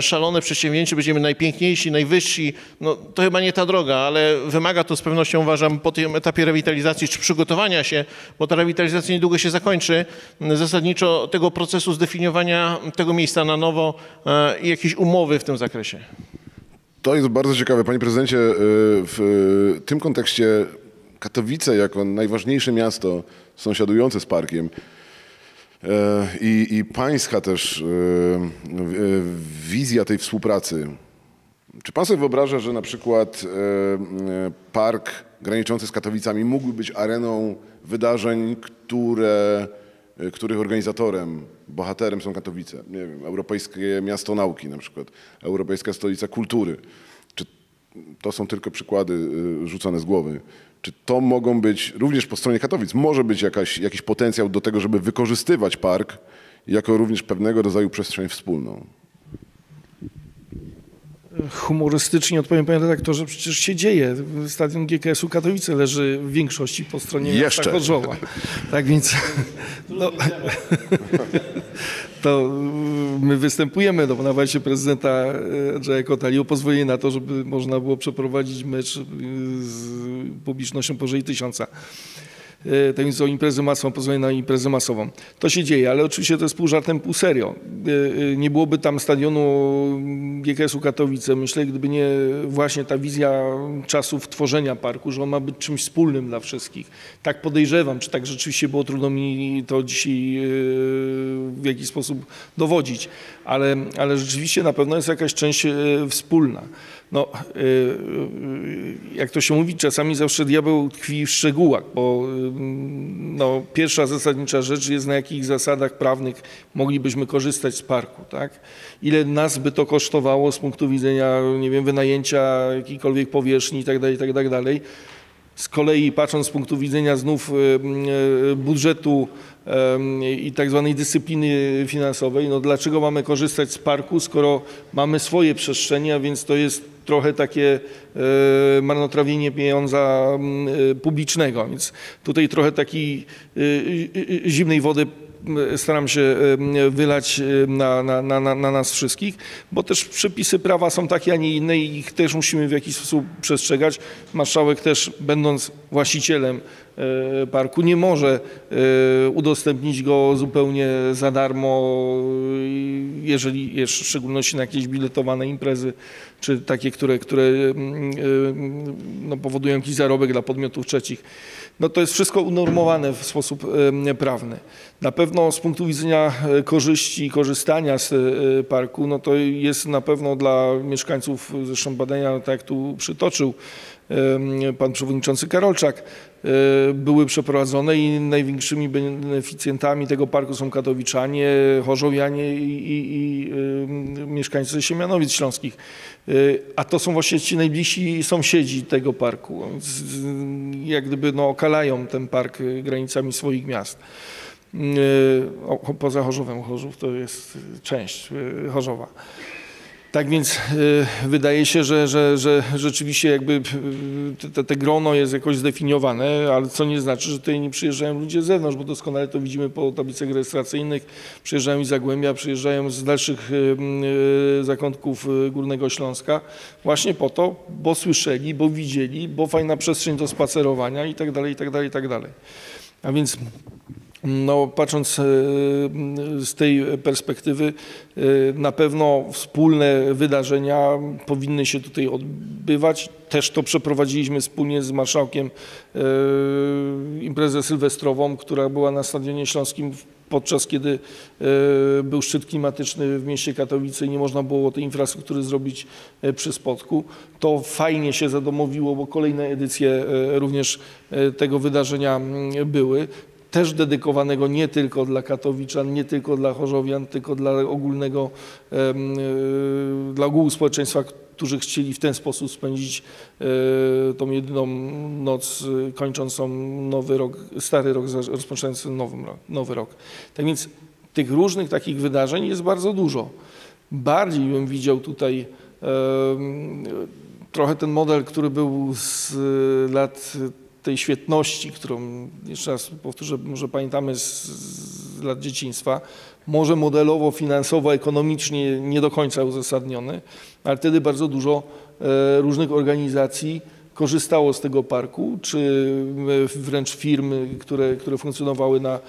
szalone przedsięwzięcie, będziemy najpiękniejsi, najwyżsi. No to chyba nie ta droga, ale wymaga to z pewnością, uważam, po tym etapie rewitalizacji czy przygotowania się, bo ta rewitalizacja niedługo się zakończy, zasadniczo tego procesu zdefiniowania tego miejsca na nowo i jakiejś umowy w tym zakresie. To jest bardzo ciekawe. Panie prezydencie, w tym kontekście Katowice jako najważniejsze miasto sąsiadujące z parkiem i pańska też wizja tej współpracy. Czy pan sobie wyobraża, że na przykład park graniczący z Katowicami mógłby być areną wydarzeń, których organizatorem, bohaterem są Katowice? Nie wiem, Europejskie Miasto Nauki na przykład, Europejska Stolica Kultury. Czy to są tylko przykłady rzucane z głowy? Czy to mogą być, również po stronie Katowic, może być jakiś potencjał do tego, żeby wykorzystywać park jako również pewnego rodzaju przestrzeń wspólną? Humorystycznie odpowiem, panie redaktorze, przecież się dzieje. Stadion GKS-u Katowice leży w większości po stronie miasta Chorzowa. Tak więc... No, to my występujemy do pana wiceprezydenta Andrzeja Kotali o pozwolenie na to, żeby można było przeprowadzić mecz z publicznością powyżej 1000. To jest o imprezę masową, pozwolenie na imprezę masową. To się dzieje, ale oczywiście to jest pół żartem, pół serio. Nie byłoby tam stadionu GKS-u Katowice, myślę, gdyby nie właśnie ta wizja czasów tworzenia parku, że on ma być czymś wspólnym dla wszystkich. Tak podejrzewam, czy tak rzeczywiście było, trudno mi to dzisiaj w jakiś sposób dowodzić, ale rzeczywiście na pewno jest jakaś część wspólna. No, jak to się mówi, czasami zawsze diabeł tkwi w szczegółach, bo no, pierwsza zasadnicza rzecz jest, na jakich zasadach prawnych moglibyśmy korzystać z parku, tak? Ile nas by to kosztowało z punktu widzenia, nie wiem, wynajęcia jakiejkolwiek powierzchni itd., itd., itd. Z kolei patrząc z punktu widzenia znów budżetu i tak zwanej dyscypliny finansowej, no dlaczego mamy korzystać z parku, skoro mamy swoje przestrzenie, a więc to jest trochę takie marnotrawienie pieniądza publicznego. Więc tutaj trochę takiej zimnej wody staram się wylać na nas wszystkich, bo też przepisy prawa są takie, a nie inne i ich też musimy w jakiś sposób przestrzegać. Marszałek też, będąc właścicielem parku, nie może udostępnić go zupełnie za darmo, jeżeli jest w szczególności na jakieś biletowane imprezy, czy takie, które no, powodują jakiś zarobek dla podmiotów trzecich. No, to jest wszystko unormowane w sposób prawny. Na pewno z punktu widzenia korzyści i korzystania z parku, no to jest na pewno dla mieszkańców, zresztą badania, tak jak tu przytoczył pan przewodniczący Karolczak, były przeprowadzone i największymi beneficjentami tego parku są katowiczanie, chorzowianie i mieszkańcy Siemianowic Śląskich. A to są właśnie ci najbliżsi sąsiedzi tego parku. Jak gdyby no, okalają ten park granicami swoich miast. Poza Chorzowem, Chorzów to jest część Chorzowa. Tak więc wydaje się, że rzeczywiście jakby te grono jest jakoś zdefiniowane, ale co nie znaczy, że tutaj nie przyjeżdżają ludzie z zewnątrz, bo doskonale to widzimy po tablicach rejestracyjnych. Przyjeżdżają i Zagłębia, przyjeżdżają z dalszych zakątków Górnego Śląska właśnie po to, bo słyszeli, bo widzieli, bo fajna przestrzeń do spacerowania i tak dalej, i tak dalej, i tak dalej. A więc... No, patrząc z tej perspektywy, na pewno wspólne wydarzenia powinny się tutaj odbywać. Też to przeprowadziliśmy wspólnie z marszałkiem imprezę sylwestrową, która była na Stadionie Śląskim, podczas kiedy był szczyt klimatyczny w mieście Katowice i nie można było tej infrastruktury zrobić przy spotku. To fajnie się zadomowiło, bo kolejne edycje również tego wydarzenia były. Też dedykowanego nie tylko dla katowiczan, nie tylko dla chorzowian, tylko dla ogółu społeczeństwa, którzy chcieli w ten sposób spędzić tą jedyną noc kończącą nowy rok, stary rok, rozpoczynający nowy rok. Tak więc tych różnych takich wydarzeń jest bardzo dużo. Bardziej bym widział tutaj trochę ten model, który był z lat tej świetności, którą, jeszcze raz powtórzę, może pamiętamy z lat dzieciństwa, może modelowo, finansowo, ekonomicznie nie do końca uzasadniony, ale wtedy bardzo dużo różnych organizacji korzystało z tego parku, czy wręcz firmy, które funkcjonowały na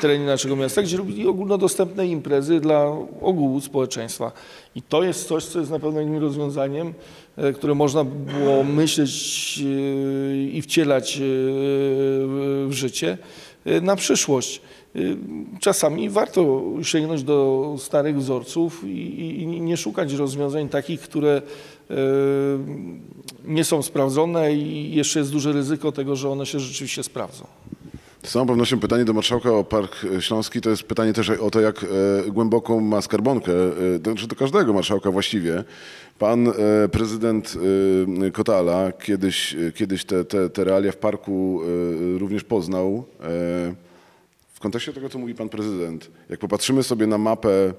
terenie naszego miasta, gdzie robili ogólnodostępne imprezy dla ogółu społeczeństwa. I to jest coś, co jest na pewno innym rozwiązaniem, które można było myśleć i wcielać w życie na przyszłość. Czasami warto sięgnąć do starych wzorców i nie szukać rozwiązań takich, które nie są sprawdzone i jeszcze jest duże ryzyko tego, że one się rzeczywiście sprawdzą. Z całą pewnością pytanie do marszałka o Park Śląski to jest pytanie też o to, jak głęboką ma skarbonkę, znaczy do każdego marszałka właściwie. Pan prezydent Kotala kiedyś te realia w parku również poznał. W kontekście tego, co mówi pan prezydent, jak popatrzymy sobie na mapę,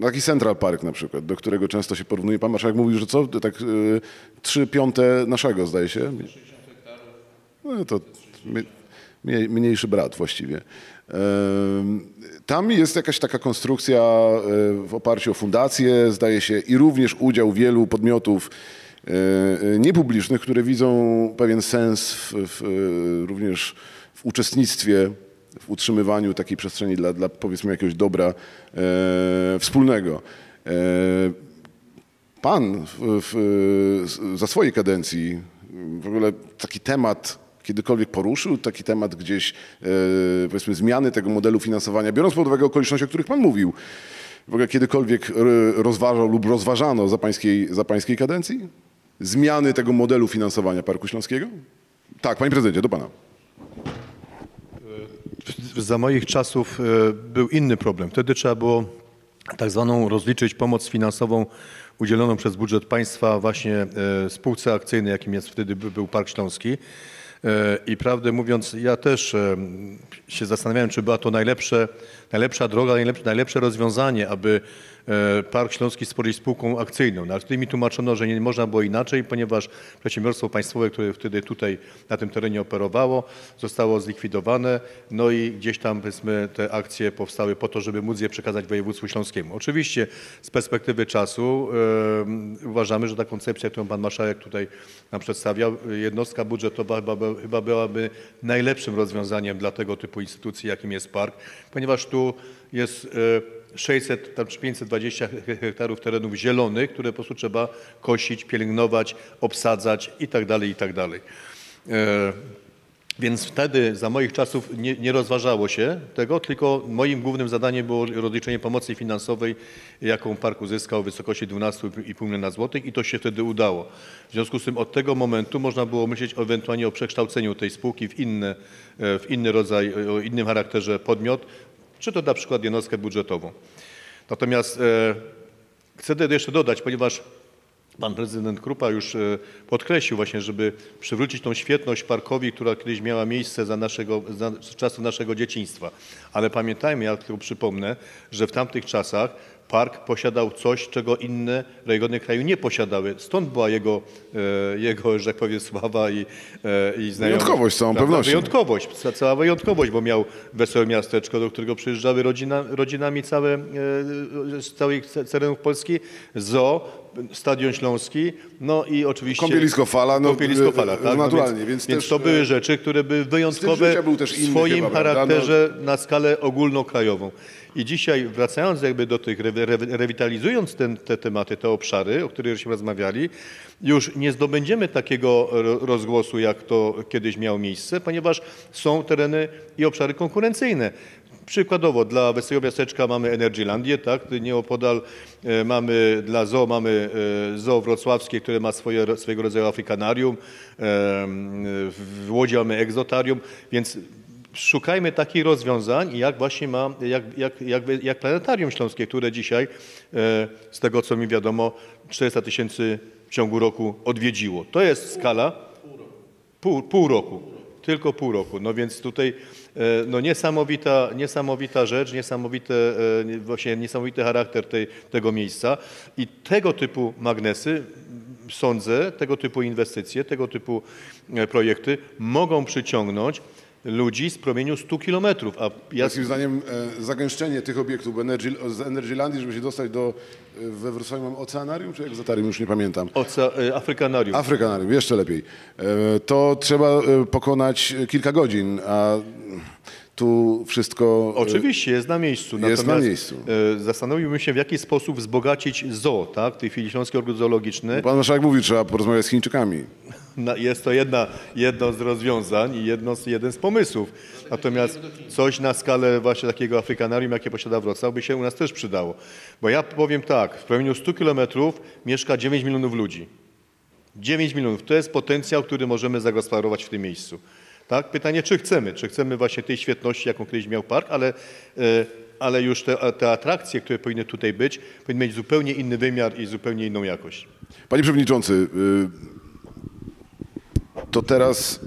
taki Central Park na przykład, do którego często się porównuje. Pan marszałek mówił, że co? Tak 3/5 naszego, zdaje się. No to mniejszy brat właściwie. Tam jest jakaś taka konstrukcja w oparciu o fundację, zdaje się, i również udział wielu podmiotów niepublicznych, które widzą pewien sens również w uczestnictwie, w utrzymywaniu takiej przestrzeni dla powiedzmy jakiegoś dobra wspólnego. Pan za swojej kadencji w ogóle taki temat kiedykolwiek poruszył, taki temat gdzieś powiedzmy zmiany tego modelu finansowania, biorąc pod uwagę okoliczności, o których pan mówił, w ogóle kiedykolwiek rozważał lub rozważano za pańskiej kadencji zmiany tego modelu finansowania Parku Śląskiego? Tak, panie prezydencie, do pana. Za moich czasów był inny problem. Wtedy trzeba było tak zwaną rozliczyć pomoc finansową udzieloną przez budżet państwa właśnie spółce akcyjnej, jakim jest wtedy był Park Śląski. I prawdę mówiąc, ja też się zastanawiałem, czy była to najlepsza droga, najlepsze rozwiązanie, aby Park Śląski stworzyć spółką akcyjną. No, ale wtedy mi tłumaczono, że nie można było inaczej, ponieważ przedsiębiorstwo państwowe, które wtedy tutaj na tym terenie operowało, zostało zlikwidowane. No i gdzieś tam, powiedzmy, te akcje powstały po to, żeby móc je przekazać województwu śląskiemu. Oczywiście z perspektywy czasu uważamy, że ta koncepcja, którą pan marszałek tutaj nam przedstawiał, jednostka budżetowa chyba byłaby najlepszym rozwiązaniem dla tego typu instytucji, jakim jest park, ponieważ tu jest 600 czy 520 hektarów terenów zielonych, które po prostu trzeba kosić, pielęgnować, obsadzać i tak dalej, i tak dalej. Więc wtedy za moich czasów nie rozważało się tego, tylko moim głównym zadaniem było rozliczenie pomocy finansowej, jaką park uzyskał w wysokości 12,5 miliona złotych i to się wtedy udało. W związku z tym od tego momentu można było myśleć ewentualnie o przekształceniu tej spółki w inny rodzaj, o innym charakterze podmiot, czy to na przykład jednostkę budżetową. Natomiast chcę jeszcze dodać, ponieważ pan prezydent Krupa już podkreślił właśnie, żeby przywrócić tą świetność parkowi, która kiedyś miała miejsce za czasów naszego dzieciństwa. Ale pamiętajmy, ja tylko przypomnę, że w tamtych czasach park posiadał coś, czego inne regiony kraju nie posiadały. Stąd była jego że tak powiem, sława i znajomość. Wyjątkowość z całą pewnością. Wyjątkowość, cała wyjątkowość, bo miał wesołe miasteczko, do którego przyjeżdżały rodzinami z całych terenów Polski, zoo, Stadion Śląski, no i oczywiście... Kąpielisko Fala, tak? Naturalnie. Więc to były rzeczy, które były wyjątkowe był też w swoim charakterze na skalę ogólnokrajową. I dzisiaj wracając jakby do tych, rewitalizując te tematy, te obszary, o których żeśmy rozmawiali, już nie zdobędziemy takiego rozgłosu, jak to kiedyś miało miejsce, ponieważ są tereny i obszary konkurencyjne. Przykładowo dla Wesołego Miasteczka mamy Energylandię, tak? Nieopodal mamy dla zoo, mamy zoo wrocławskie, które ma swojego rodzaju Afrykanarium, w Łodzi mamy Egzotarium, więc szukajmy takich rozwiązań, jak właśnie jak Planetarium Śląskie, które dzisiaj, z tego co mi wiadomo, 400 tysięcy w ciągu roku odwiedziło. To jest skala pół roku. No więc tutaj no niesamowita rzecz, niesamowity charakter tego miejsca i tego typu magnesy, sądzę, tego typu inwestycje, tego typu projekty mogą przyciągnąć ludzi z promieniu 100 kilometrów. Moim zdaniem zagęszczenie tych obiektów z Energylandii, żeby się dostać do, we Wrocławiu mam Oceanarium czy Egzotarium, już nie pamiętam. Afrykanarium. Afrykanarium, jeszcze lepiej. To trzeba pokonać kilka godzin, a tu wszystko... Oczywiście, jest na miejscu. Jest na miejscu. Zastanowiłbym się, w jaki sposób wzbogacić zoo, tak? W tej chwili Śląski Ogród Zoologiczny. No pan marszałek mówi, trzeba porozmawiać z Chińczykami. Jest to jedno z rozwiązań i jeden z pomysłów. Natomiast coś na skalę właśnie takiego Afrykanarium, jakie posiada Wrocław, by się u nas też przydało. Bo ja powiem tak, w promieniu 100 kilometrów mieszka 9 milionów ludzi. 9 milionów. To jest potencjał, który możemy zagospodarować w tym miejscu. Tak? Pytanie, czy chcemy właśnie tej świetności, jaką kiedyś miał park, ale już te atrakcje, które powinny tutaj być, powinny mieć zupełnie inny wymiar i zupełnie inną jakość. Panie przewodniczący, to teraz,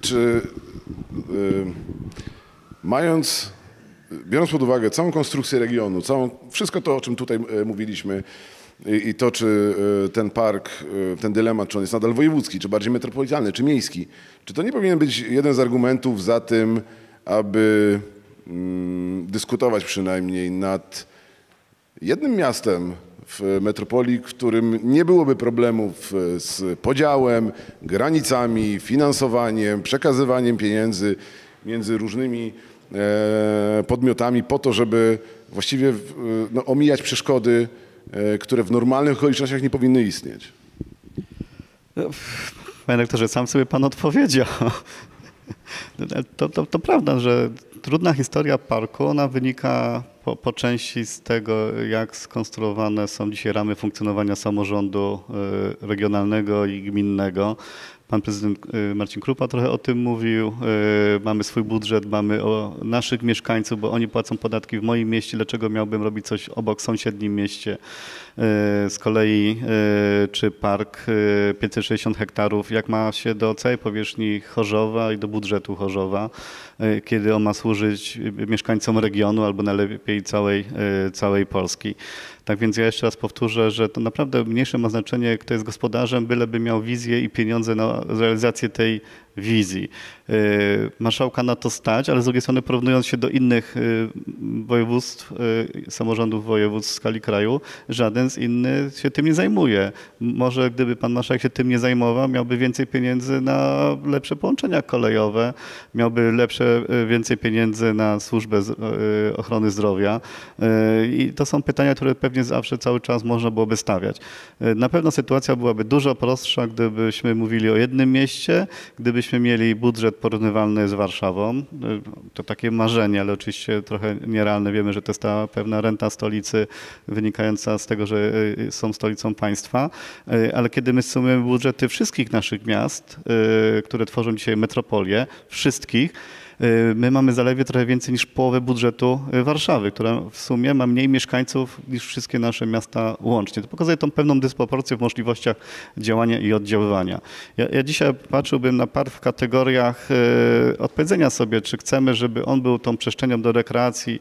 czy biorąc pod uwagę całą konstrukcję regionu, wszystko to, o czym tutaj mówiliśmy, i to, czy ten park, ten dylemat, czy on jest nadal wojewódzki, czy bardziej metropolitalny, czy miejski, czy to nie powinien być jeden z argumentów za tym, aby dyskutować przynajmniej nad jednym miastem w metropolii, w którym nie byłoby problemów z podziałem, granicami, finansowaniem, przekazywaniem pieniędzy między różnymi podmiotami po to, żeby właściwie no, omijać przeszkody, które w normalnych okolicznościach nie powinny istnieć. Panie doktorze, sam sobie pan odpowiedział. To prawda, że trudna historia parku, ona wynika po części z tego, jak skonstruowane są dzisiaj ramy funkcjonowania samorządu regionalnego i gminnego. Pan prezydent Marcin Krupa trochę o tym mówił. Mamy swój budżet, mamy o naszych mieszkańców, bo oni płacą podatki w moim mieście, dlaczego miałbym robić coś obok w sąsiednim mieście. Z kolei czy park 560 hektarów, jak ma się do całej powierzchni Chorzowa i do budżetu Chorzowa, kiedy on ma służyć mieszkańcom regionu albo najlepiej całej Polski. Tak więc ja jeszcze raz powtórzę, że to naprawdę mniejsze ma znaczenie, kto jest gospodarzem, byleby miał wizję i pieniądze na realizację tej wizji. Marszałka na to stać, ale z drugiej strony porównując się do innych województw, samorządów województw w skali kraju, żaden z innych się tym nie zajmuje. Może gdyby pan marszałek się tym nie zajmował, miałby więcej pieniędzy na lepsze połączenia kolejowe, miałby więcej pieniędzy na służbę ochrony zdrowia i to są pytania, które pewnie zawsze cały czas można byłoby stawiać. Na pewno sytuacja byłaby dużo prostsza, gdybyśmy mówili o jednym mieście, gdybyśmy mieli budżet porównywalny z Warszawą. To takie marzenie, ale oczywiście trochę nierealne. Wiemy, że to jest ta pewna renta stolicy wynikająca z tego, że są stolicą państwa, ale kiedy my sumujemy budżety wszystkich naszych miast, które tworzą dzisiaj metropolię, wszystkich, my mamy zaledwie trochę więcej niż połowę budżetu Warszawy, która w sumie ma mniej mieszkańców niż wszystkie nasze miasta łącznie. To pokazuje tą pewną dysproporcję w możliwościach działania i oddziaływania. Ja dzisiaj patrzyłbym na park w kategoriach odpowiedzenia sobie, czy chcemy, żeby on był tą przestrzenią do rekreacji,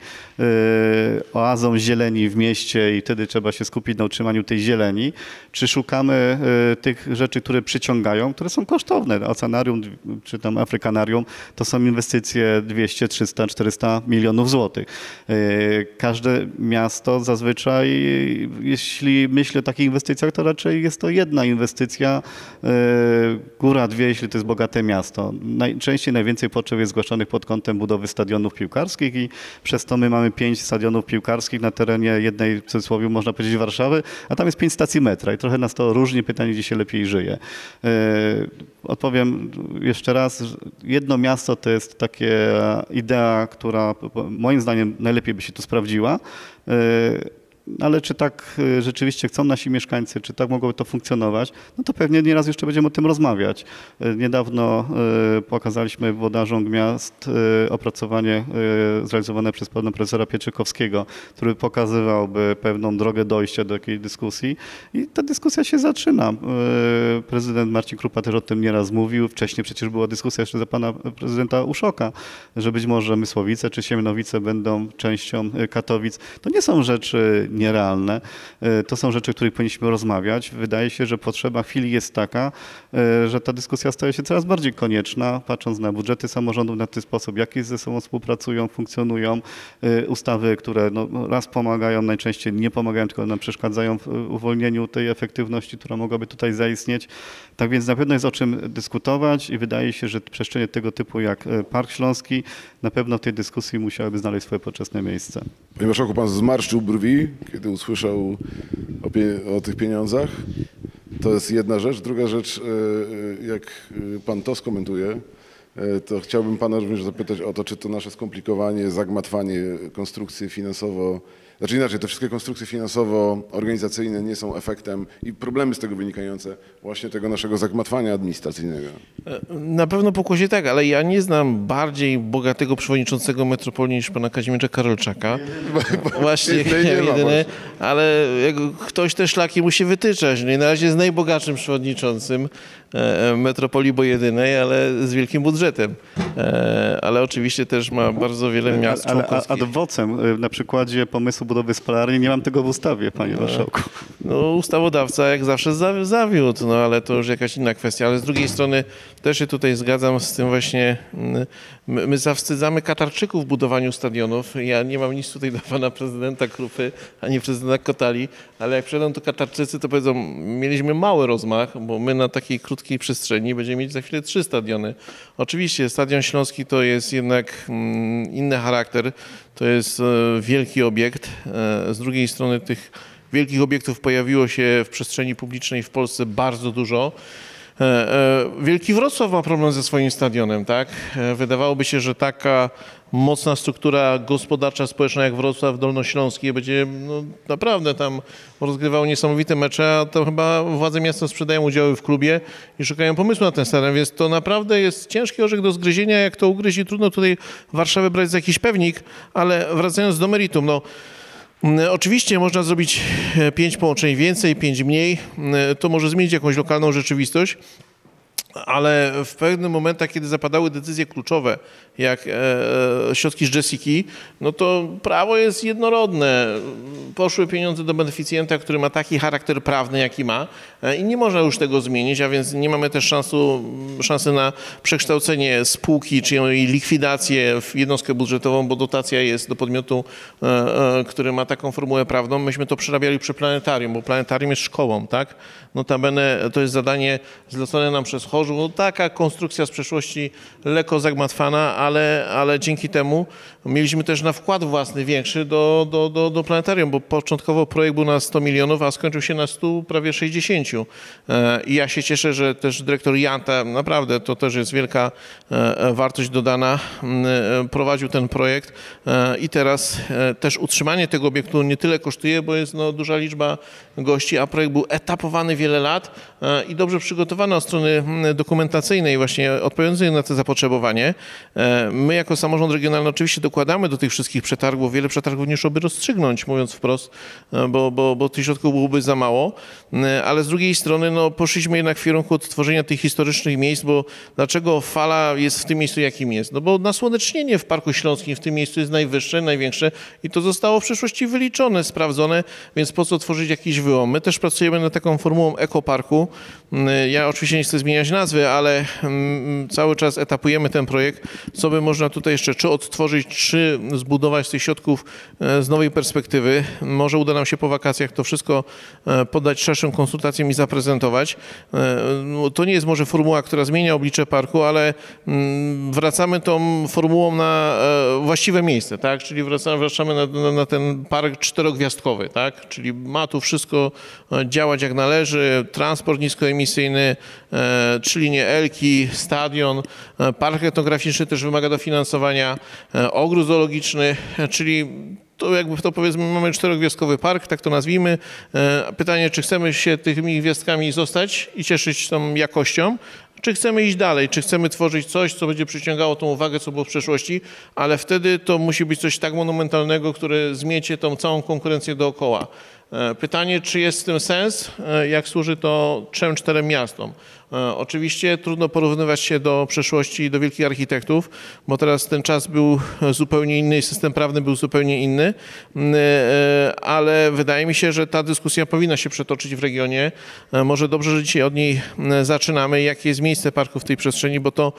oazą zieleni w mieście i wtedy trzeba się skupić na utrzymaniu tej zieleni, czy szukamy tych rzeczy, które przyciągają, które są kosztowne. Oceanarium czy tam Afrykanarium to są inwestycje 200, 300, 400 milionów złotych. Każde miasto zazwyczaj, jeśli myślę o takich inwestycjach, to raczej jest to jedna inwestycja, góra dwie, jeśli to jest bogate miasto. Najczęściej najwięcej potrzeb jest zgłaszanych pod kątem budowy stadionów piłkarskich i przez to my mamy 5 stadionów piłkarskich na terenie jednej, w cudzysłowie można powiedzieć, Warszawy, a tam jest 5 stacji metra i trochę nas to różni, pytanie, gdzie się lepiej żyje. Odpowiem jeszcze raz, jedno miasto to jest taka idea, która moim zdaniem najlepiej by się tu sprawdziła, ale czy tak rzeczywiście chcą nasi mieszkańcy, czy tak mogłoby to funkcjonować, no to pewnie nieraz jeszcze będziemy o tym rozmawiać. Niedawno pokazaliśmy włodarzom miast opracowanie zrealizowane przez pana profesora Pieczykowskiego, który pokazywałby pewną drogę dojścia do takiej dyskusji i ta dyskusja się zaczyna. Prezydent Marcin Krupa też o tym nieraz mówił, wcześniej przecież była dyskusja jeszcze za pana prezydenta Uszoka, że być może Mysłowice czy Siemianowice będą częścią Katowic. To nie są rzeczy nierealne. To są rzeczy, o których powinniśmy rozmawiać. Wydaje się, że potrzeba chwili jest taka, że ta dyskusja staje się coraz bardziej konieczna, patrząc na budżety samorządów, na ten sposób, jaki ze sobą współpracują, funkcjonują. Ustawy, które no raz pomagają, najczęściej nie pomagają, tylko nam przeszkadzają w uwolnieniu tej efektywności, która mogłaby tutaj zaistnieć. Tak więc na pewno jest o czym dyskutować i wydaje się, że przestrzenie tego typu jak Park Śląski na pewno w tej dyskusji musiałyby znaleźć swoje poczesne miejsce. Panie marszałku, pan zmarszczył brwi, kiedy usłyszał o tych pieniądzach. To jest jedna rzecz. Druga rzecz, jak pan to skomentuje, to chciałbym pana również zapytać o to, czy to nasze skomplikowanie, zagmatwanie konstrukcji finansowo, znaczy inaczej, te wszystkie konstrukcje finansowo-organizacyjne nie są efektem i problemy z tego wynikające właśnie tego naszego zagmatwania administracyjnego. Na pewno pokłosie tak, ale ja nie znam bardziej bogatego przewodniczącego metropolii niż pana Kazimierza Karolczaka. Właśnie, jedyny, ale ktoś te szlaki musi wytyczać. No i na razie jest najbogatszym przewodniczącym metropolii, bo jedynej, ale z wielkim budżetem. ale oczywiście też ma bardzo wiele miast członkowskich. Ad vocem, na przykładzie pomysłu budowy spalarni, nie mam tego w ustawie, panie marszałku. No, ustawodawca jak zawsze zawiódł, no ale to już jakaś inna kwestia. Ale z drugiej strony też się tutaj zgadzam z tym właśnie, my zawstydzamy Katarczyków w budowaniu stadionów. Ja nie mam nic tutaj dla pana prezydenta Krupy, ani prezydenta Kotali, ale jak przyjadą to Katarczycy, to powiedzą, mieliśmy mały rozmach, bo my na takiej krótkiej przestrzeni będziemy mieć za chwilę 3 stadiony. Oczywiście Stadion Śląski to jest jednak inny charakter, to jest wielki obiekt. Z drugiej strony tych wielkich obiektów pojawiło się w przestrzeni publicznej w Polsce bardzo dużo. Wielki Wrocław ma problem ze swoim stadionem, tak? Wydawałoby się, że taka mocna struktura gospodarcza, społeczna jak Wrocław Dolnośląski będzie no, naprawdę tam rozgrywał niesamowite mecze, a to chyba władze miasta sprzedają udziały w klubie i szukają pomysłu na ten stadion, więc to naprawdę jest ciężki orzech do zgryzienia, jak to ugryźć i trudno tutaj Warszawę brać za jakiś pewnik, ale wracając do meritum, no oczywiście można zrobić 5 połączeń więcej, 5 mniej, to może zmienić jakąś lokalną rzeczywistość, ale w pewnych momentach, kiedy zapadały decyzje kluczowe, jak środki z Jessica, no to prawo jest jednorodne. Poszły pieniądze do beneficjenta, który ma taki charakter prawny, jaki ma i nie można już tego zmienić, a więc nie mamy też szansy na przekształcenie spółki, czy jej likwidację w jednostkę budżetową, bo dotacja jest do podmiotu, który ma taką formułę prawną. Myśmy to przerabiali przy Planetarium, bo Planetarium jest szkołą, tak? Notabene to jest zadanie zlecone nam przez Chorzów. No, taka konstrukcja z przeszłości lekko zagmatwana, ale dzięki temu mieliśmy też na wkład własny większy do Planetarium, bo początkowo projekt był na 100 milionów, a skończył się na 100, prawie 60. I ja się cieszę, że też dyrektor Janta, naprawdę to też jest wielka wartość dodana, prowadził ten projekt i teraz też utrzymanie tego obiektu nie tyle kosztuje, bo jest no, duża liczba gości, a projekt był etapowany wiele lat i dobrze przygotowany od strony dokumentacyjnej, właśnie odpowiadającej na to zapotrzebowanie. My jako samorząd regionalny oczywiście dokładamy do tych wszystkich przetargów, wiele przetargów nie szłoby rozstrzygnąć, mówiąc wprost, bo tych środków byłoby za mało, ale z drugiej strony no, poszliśmy jednak w kierunku odtworzenia tych historycznych miejsc, bo dlaczego fala jest w tym miejscu, jakim jest? No bo nasłonecznienie w Parku Śląskim w tym miejscu jest najwyższe, największe i to zostało w przyszłości wyliczone, sprawdzone, więc po co tworzyć jakiś wyłom? My też pracujemy nad taką formułą ekoparku. Ja oczywiście nie chcę zmieniać nazwy, ale cały czas etapujemy ten projekt, co by można tutaj jeszcze czy odtworzyć, czy zbudować z tych środków z nowej perspektywy. Może uda nam się po wakacjach to wszystko poddać szerszym konsultacjom i zaprezentować. To nie jest może formuła, która zmienia oblicze parku, ale wracamy tą formułą na właściwe miejsce, tak? Czyli wracamy na ten park 4-gwiazdkowy, tak? Czyli ma tu wszystko działać jak należy, transport niskoemisyjny, 3 linie Elki, stadion, park etnograficzny też wymaga dofinansowania, ogród zoologiczny, czyli to jakby to powiedzmy mamy 4-gwiazdkowy park, tak to nazwijmy. Pytanie, czy chcemy się tymi gwiazdkami zostać i cieszyć tą jakością, czy chcemy iść dalej, czy chcemy tworzyć coś, co będzie przyciągało tą uwagę, co było w przeszłości, ale wtedy to musi być coś tak monumentalnego, które zmiecie tą całą konkurencję dookoła. Pytanie, czy jest w tym sens, jak służy to 3-4 miastom. Oczywiście trudno porównywać się do przeszłości i do wielkich architektów, bo teraz ten czas był zupełnie inny i system prawny był zupełnie inny, ale wydaje mi się, że ta dyskusja powinna się przetoczyć w regionie. Może dobrze, że dzisiaj od niej zaczynamy, jakie jest miejsce parku w tej przestrzeni, bo to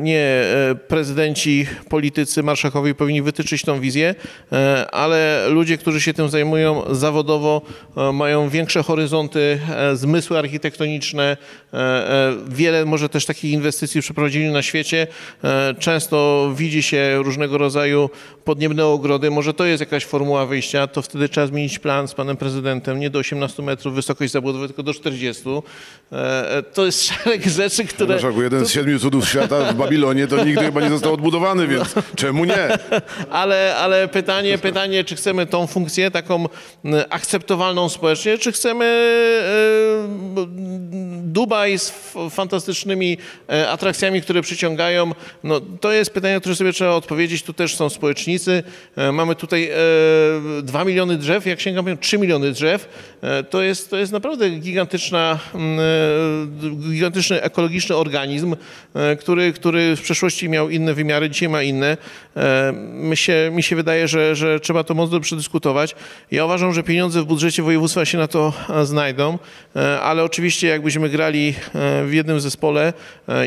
nie prezydenci, politycy, marszałkowie powinni wytyczyć tą wizję, ale ludzie, którzy się tym zajmują zawodowo, mają większe horyzonty, zmysły architektoniczne. Wiele może też takich inwestycji przeprowadzili na świecie. Często widzi się różnego rodzaju podniebne ogrody. Może to jest jakaś formuła wyjścia, to wtedy trzeba zmienić plan z panem prezydentem. Nie do 18 metrów wysokość zabudowy, tylko do 40. To jest szereg rzeczy, które... Jeden z 7 cudów świata w Babilonie to nigdy chyba nie został odbudowany, więc czemu nie? Ale pytanie, czy chcemy tą funkcję taką akceptowalną społecznie, czy chcemy Dubaj z fantastycznymi atrakcjami, które przyciągają. No, to jest pytanie, które sobie trzeba odpowiedzieć. Tu też są społecznicy. Mamy tutaj 2 miliony drzew, jak sięgam, 3 miliony drzew. To jest naprawdę gigantyczny ekologiczny organizm, który w przeszłości miał inne wymiary, dzisiaj ma inne. Mi się wydaje, że trzeba to mocno przedyskutować. Ja uważam, że pieniądze w budżecie województwa się na to znajdą, ale oczywiście jakbyśmy grali w jednym zespole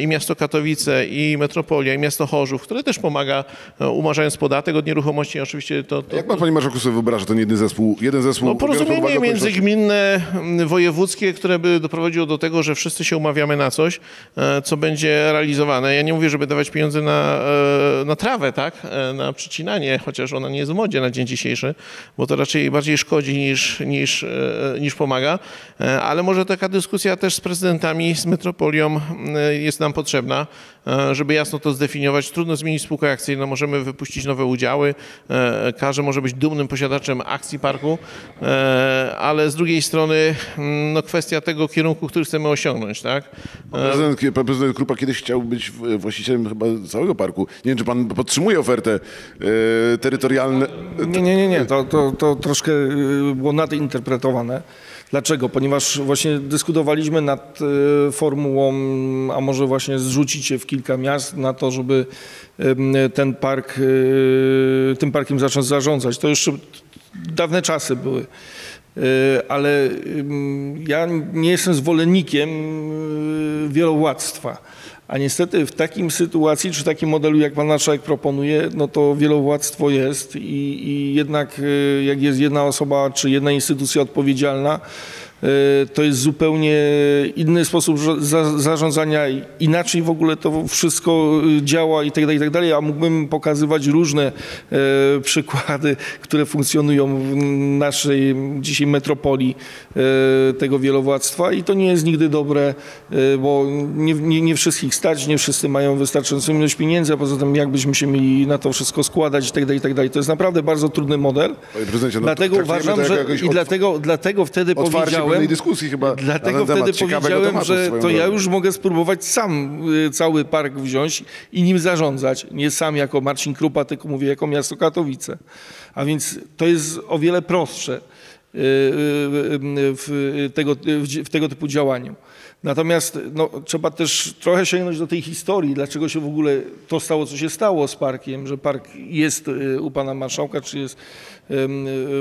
i miasto Katowice, i Metropolia, i miasto Chorzów, które też pomaga, umarzając podatek od nieruchomości, oczywiście to... Jak pan, panie marszałku, sobie wyobraża ten jeden zespół? No, porozumienie międzygminne, wojewódzkie, które by doprowadziło do tego, że wszyscy się umawiamy na coś, co będzie realizowane. Ja nie mówię, żeby dawać pieniądze na trawę, tak? Na przycinanie, chociaż ona nie jest w modzie na dzień dzisiejszy, bo to raczej bardziej szkodzi niż pomaga, ale może taka dyskusja też z prezydentami, z metropolią jest nam potrzebna, żeby jasno to zdefiniować. Trudno zmienić spółkę akcyjną, możemy wypuścić nowe udziały, każdy może być dumnym posiadaczem akcji parku, ale z drugiej strony no, kwestia tego kierunku, który chcemy osiągnąć, tak? Prezydent Krupa kiedyś chciał być właścicielem chyba całego parku. Nie wiem, czy pan podtrzymuje ofertę terytorialną. Nie. To troszkę było nadinterpretowane. Dlaczego? Ponieważ właśnie dyskutowaliśmy nad formułą, a może właśnie zrzucić się w kilka miast na to, żeby ten park, tym parkiem zacząć zarządzać. To jeszcze dawne czasy były. Ale ja nie jestem zwolennikiem wielowładztwa. A niestety w takim sytuacji, czy takim modelu, jak pan marszałek proponuje, no to wielowładztwo jest i jednak jak jest jedna osoba, czy jedna instytucja odpowiedzialna, to jest zupełnie inny sposób zarządzania, inaczej w ogóle to wszystko działa i tak dalej, a mógłbym pokazywać różne przykłady, które funkcjonują w naszej dzisiaj metropolii tego wielowładztwa i to nie jest nigdy dobre, bo nie wszystkich stać, nie wszyscy mają wystarczającą ilość pieniędzy, a poza tym jakbyśmy się mieli na to wszystko składać i tak dalej. To jest naprawdę bardzo trudny model, dlatego uważam, że i dlatego wtedy powiedziałem, że to ja już mogę spróbować sam cały park wziąć i nim zarządzać. Nie sam jako Marcin Krupa, tylko mówię jako miasto Katowice. A więc to jest o wiele prostsze w tego typu działaniu. Natomiast no, trzeba też trochę sięgnąć do tej historii, dlaczego się w ogóle to stało, co się stało z parkiem, że park jest u pana marszałka, czy jest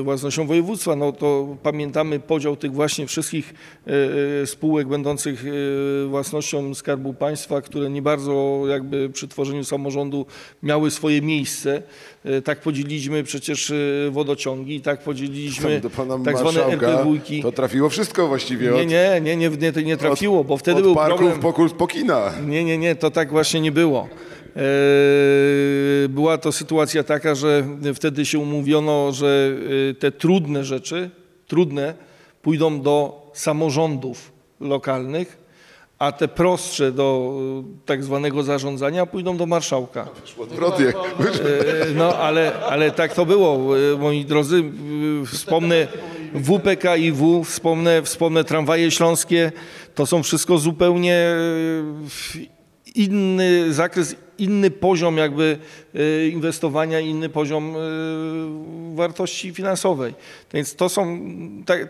własnością województwa. No to pamiętamy podział tych właśnie wszystkich spółek będących własnością Skarbu Państwa, które nie bardzo jakby przy tworzeniu samorządu miały swoje miejsce. Tak podzieliliśmy przecież wodociągi, tak podzieliliśmy tak zwane RPW-ki. To trafiło wszystko właściwie. Nie trafiło, bo wtedy był problem. Od parków po kina. Nie, to tak właśnie nie było. Była to sytuacja taka, że wtedy się umówiono, że te trudne rzeczy, pójdą do samorządów lokalnych, a te prostsze do tak zwanego zarządzania pójdą do marszałka. No ale tak to było, moi drodzy. Wspomnę WPKiW, wspomnę tramwaje śląskie. To są wszystko zupełnie inny zakres, inny poziom jakby inwestowania, inny poziom wartości finansowej. Więc to są,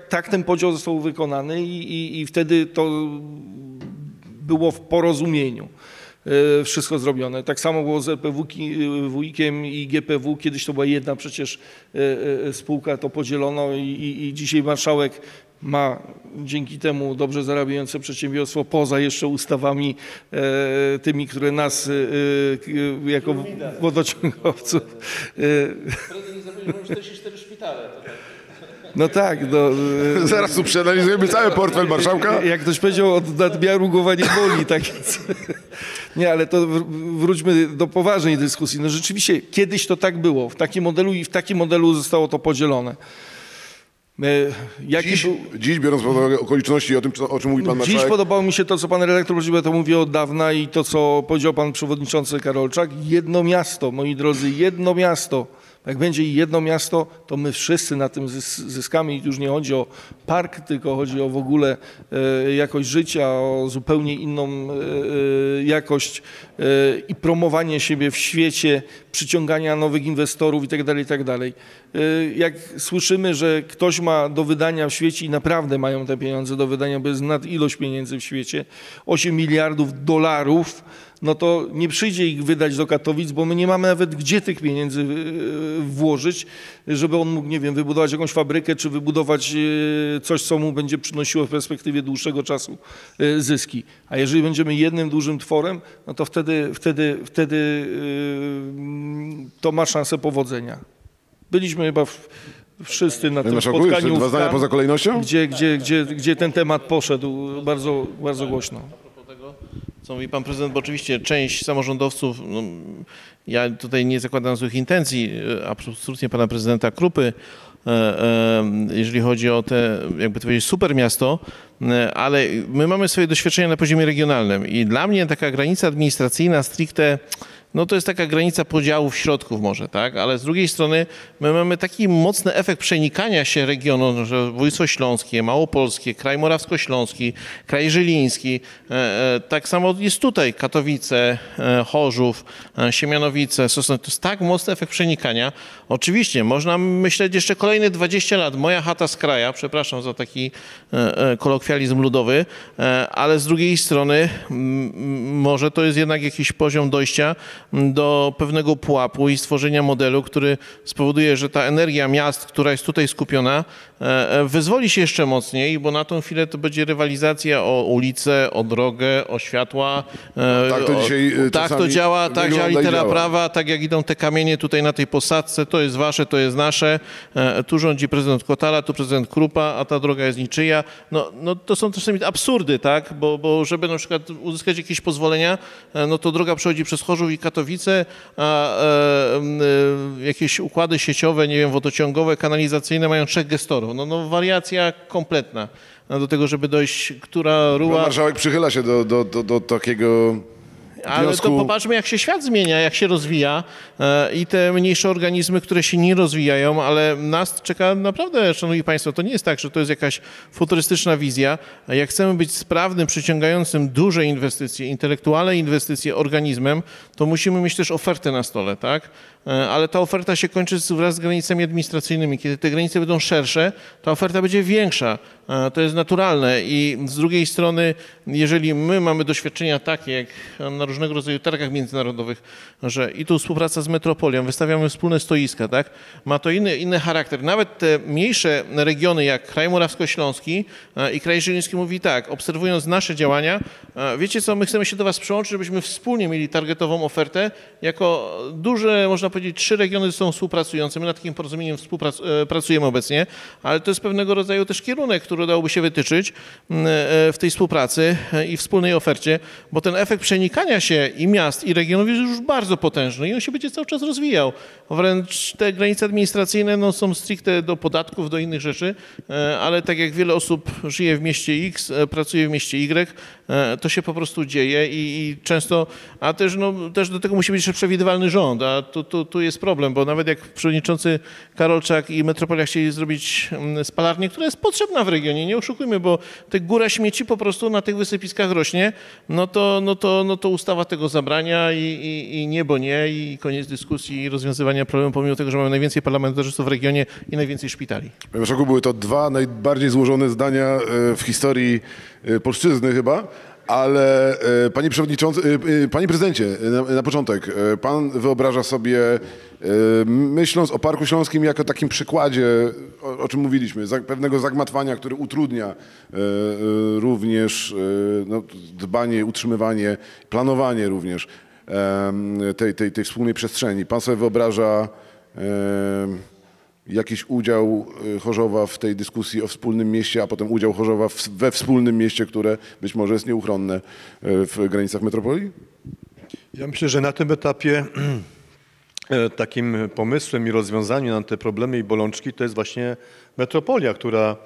tak ten podział został wykonany i wtedy to było w porozumieniu wszystko zrobione. Tak samo było z RPW-kiem i GPW. Kiedyś to była jedna przecież spółka, to podzielono i dzisiaj marszałek ma dzięki temu dobrze zarabiające przedsiębiorstwo, poza jeszcze ustawami tymi, które nas jako wodociągowców... Wtedy nie zapomniałem 44 szpitale. No tak. No. Zaraz tu przeanalizujemy cały portfel marszałka. Jak ktoś powiedział, od nadmiaru głowa nie boli. Tak. Nie, ale to wróćmy do poważnej dyskusji. No rzeczywiście kiedyś to tak było. W takim modelu i w takim modelu zostało to podzielone. Dziś, biorąc pod uwagę okoliczności i o czym mówi pan marszałek... Dziś podobało mi się to, co pan redaktor, bo ja to mówię od dawna i to, co powiedział pan przewodniczący Karolczak. Jedno miasto, moi drodzy, jedno miasto. Jak będzie i jedno miasto, to my wszyscy na tym zyskamy i już nie chodzi o park, tylko chodzi o w ogóle jakość życia, o zupełnie inną jakość i promowanie siebie w świecie, przyciągania nowych inwestorów itd., itd. Jak słyszymy, że ktoś ma do wydania w świecie i naprawdę mają te pieniądze do wydania, bo jest nadilość pieniędzy w świecie, 8 miliardów dolarów, no to nie przyjdzie ich wydać do Katowic, bo my nie mamy nawet gdzie tych pieniędzy włożyć, żeby on mógł, nie wiem, wybudować jakąś fabrykę, czy wybudować coś, co mu będzie przynosiło w perspektywie dłuższego czasu zyski. A jeżeli będziemy jednym dużym tworem, no to wtedy to ma szansę powodzenia. Byliśmy chyba wszyscy na tym spotkaniu, dwa zdania poza kolejnością? Gdzie ten temat poszedł bardzo, bardzo głośno. Co mówi pan prezydent, bo oczywiście część samorządowców, no, ja tutaj nie zakładam złych intencji, absolutnie pana prezydenta Krupy, jeżeli chodzi o te, jakby to powiedzieć, super miasto, ale my mamy swoje doświadczenia na poziomie regionalnym i dla mnie taka granica administracyjna stricte, no to jest taka granica podziałów środków może, tak? Ale z drugiej strony my mamy taki mocny efekt przenikania się regionu, że Województwo Śląskie, Małopolskie, Kraj Morawsko-Śląski, Kraj Żyliński, tak samo jest tutaj Katowice, Chorzów, Siemianowice, Sosnowiec. To jest tak mocny efekt przenikania. Oczywiście można myśleć jeszcze kolejne 20 lat, moja chata z kraja, przepraszam za taki kolokwializm ludowy, ale z drugiej strony może to jest jednak jakiś poziom dojścia do pewnego pułapu i stworzenia modelu, który spowoduje, że ta energia miast, która jest tutaj skupiona, wyzwoli się jeszcze mocniej, bo na tą chwilę to będzie rywalizacja o ulicę, o drogę, o światła. Tak to dzisiaj tak to działa, tak działa litera prawa, tak jak idą te kamienie tutaj na tej posadzce, to jest wasze, to jest nasze. Tu rządzi prezydent Kotala, tu prezydent Krupa, a ta droga jest niczyja. No to są czasami absurdy, tak? Bo żeby na przykład uzyskać jakieś pozwolenia, no to droga przechodzi przez Chorzów i Katowice, a jakieś układy sieciowe, nie wiem, wodociągowe, kanalizacyjne mają 3 gestorów. No wariacja kompletna do tego, żeby dojść, która rura... Marszałek przychyla się do takiego... Ale to popatrzmy, jak się świat zmienia, jak się rozwija i te mniejsze organizmy, które się nie rozwijają, ale nas czeka naprawdę, szanowni państwo, to nie jest tak, że to jest jakaś futurystyczna wizja. Jak chcemy być sprawnym, przyciągającym duże inwestycje, intelektualne inwestycje organizmem, to musimy mieć też ofertę na stole, tak? Ale ta oferta się kończy wraz z granicami administracyjnymi. Kiedy te granice będą szersze, ta oferta będzie większa. To jest naturalne i z drugiej strony, jeżeli my mamy doświadczenia takie, jak na różnego rodzaju targach międzynarodowych, że i tu współpraca z metropolią, wystawiamy wspólne stoiska, tak? Ma to inny charakter. Nawet te mniejsze regiony jak Kraj Morawsko-Śląski i Kraj Żyliński mówi tak, obserwując nasze działania, wiecie co, my chcemy się do was przyłączyć, żebyśmy wspólnie mieli targetową ofertę, jako duże, można powiedzieć, 3 regiony są współpracujące. My nad takim porozumieniem pracujemy obecnie, ale to jest pewnego rodzaju też kierunek, który dałoby się wytyczyć w tej współpracy i wspólnej ofercie, bo ten efekt przenikania się i miast, i regionów jest już bardzo potężny i on się będzie cały czas rozwijał. Wręcz te granice administracyjne no, są stricte do podatków, do innych rzeczy, ale tak jak wiele osób żyje w mieście X, pracuje w mieście Y, to się po prostu dzieje i często, a też, no, też do tego musi być przewidywalny rząd, a tu jest problem, bo nawet jak przewodniczący Karolczak i metropolia chcieli zrobić spalarnię, która jest potrzebna w regionie, nie oszukujmy, bo ta góra śmieci po prostu na tych wysypiskach rośnie, no to ustawa tego zabrania i nie, bo nie i koniec dyskusji i rozwiązywania problemu, pomimo tego, że mamy najwięcej parlamentarzystów w regionie i najwięcej szpitali. Panie Marszałku, były to 2 najbardziej złożone zdania w historii polszczyzny chyba. Ale panie przewodniczący, panie prezydencie, na początek, pan wyobraża sobie, myśląc o Parku Śląskim jako takim przykładzie, o czym mówiliśmy, pewnego zagmatwania, który utrudnia również no, dbanie, utrzymywanie, planowanie również tej wspólnej przestrzeni. Pan sobie wyobraża jakiś udział Chorzowa w tej dyskusji o wspólnym mieście, a potem udział Chorzowa we wspólnym mieście, które być może jest nieuchronne w granicach metropolii? Ja myślę, że na tym etapie takim pomysłem i rozwiązaniem na te problemy i bolączki to jest właśnie metropolia, która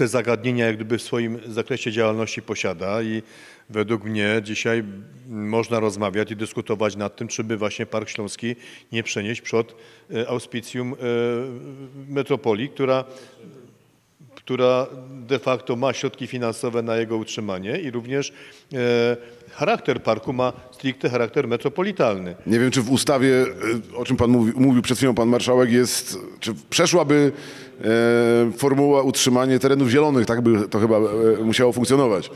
te zagadnienia jak gdyby w swoim zakresie działalności posiada i według mnie dzisiaj można rozmawiać i dyskutować nad tym, czy by właśnie Park Śląski nie przenieść przed auspicjum metropolii, która de facto ma środki finansowe na jego utrzymanie i również charakter parku ma stricte charakter metropolitalny. Nie wiem, czy w ustawie, o czym pan mówił przed chwilą pan marszałek, jest, czy przeszłaby formuła utrzymanie terenów zielonych, tak by to chyba musiało funkcjonować.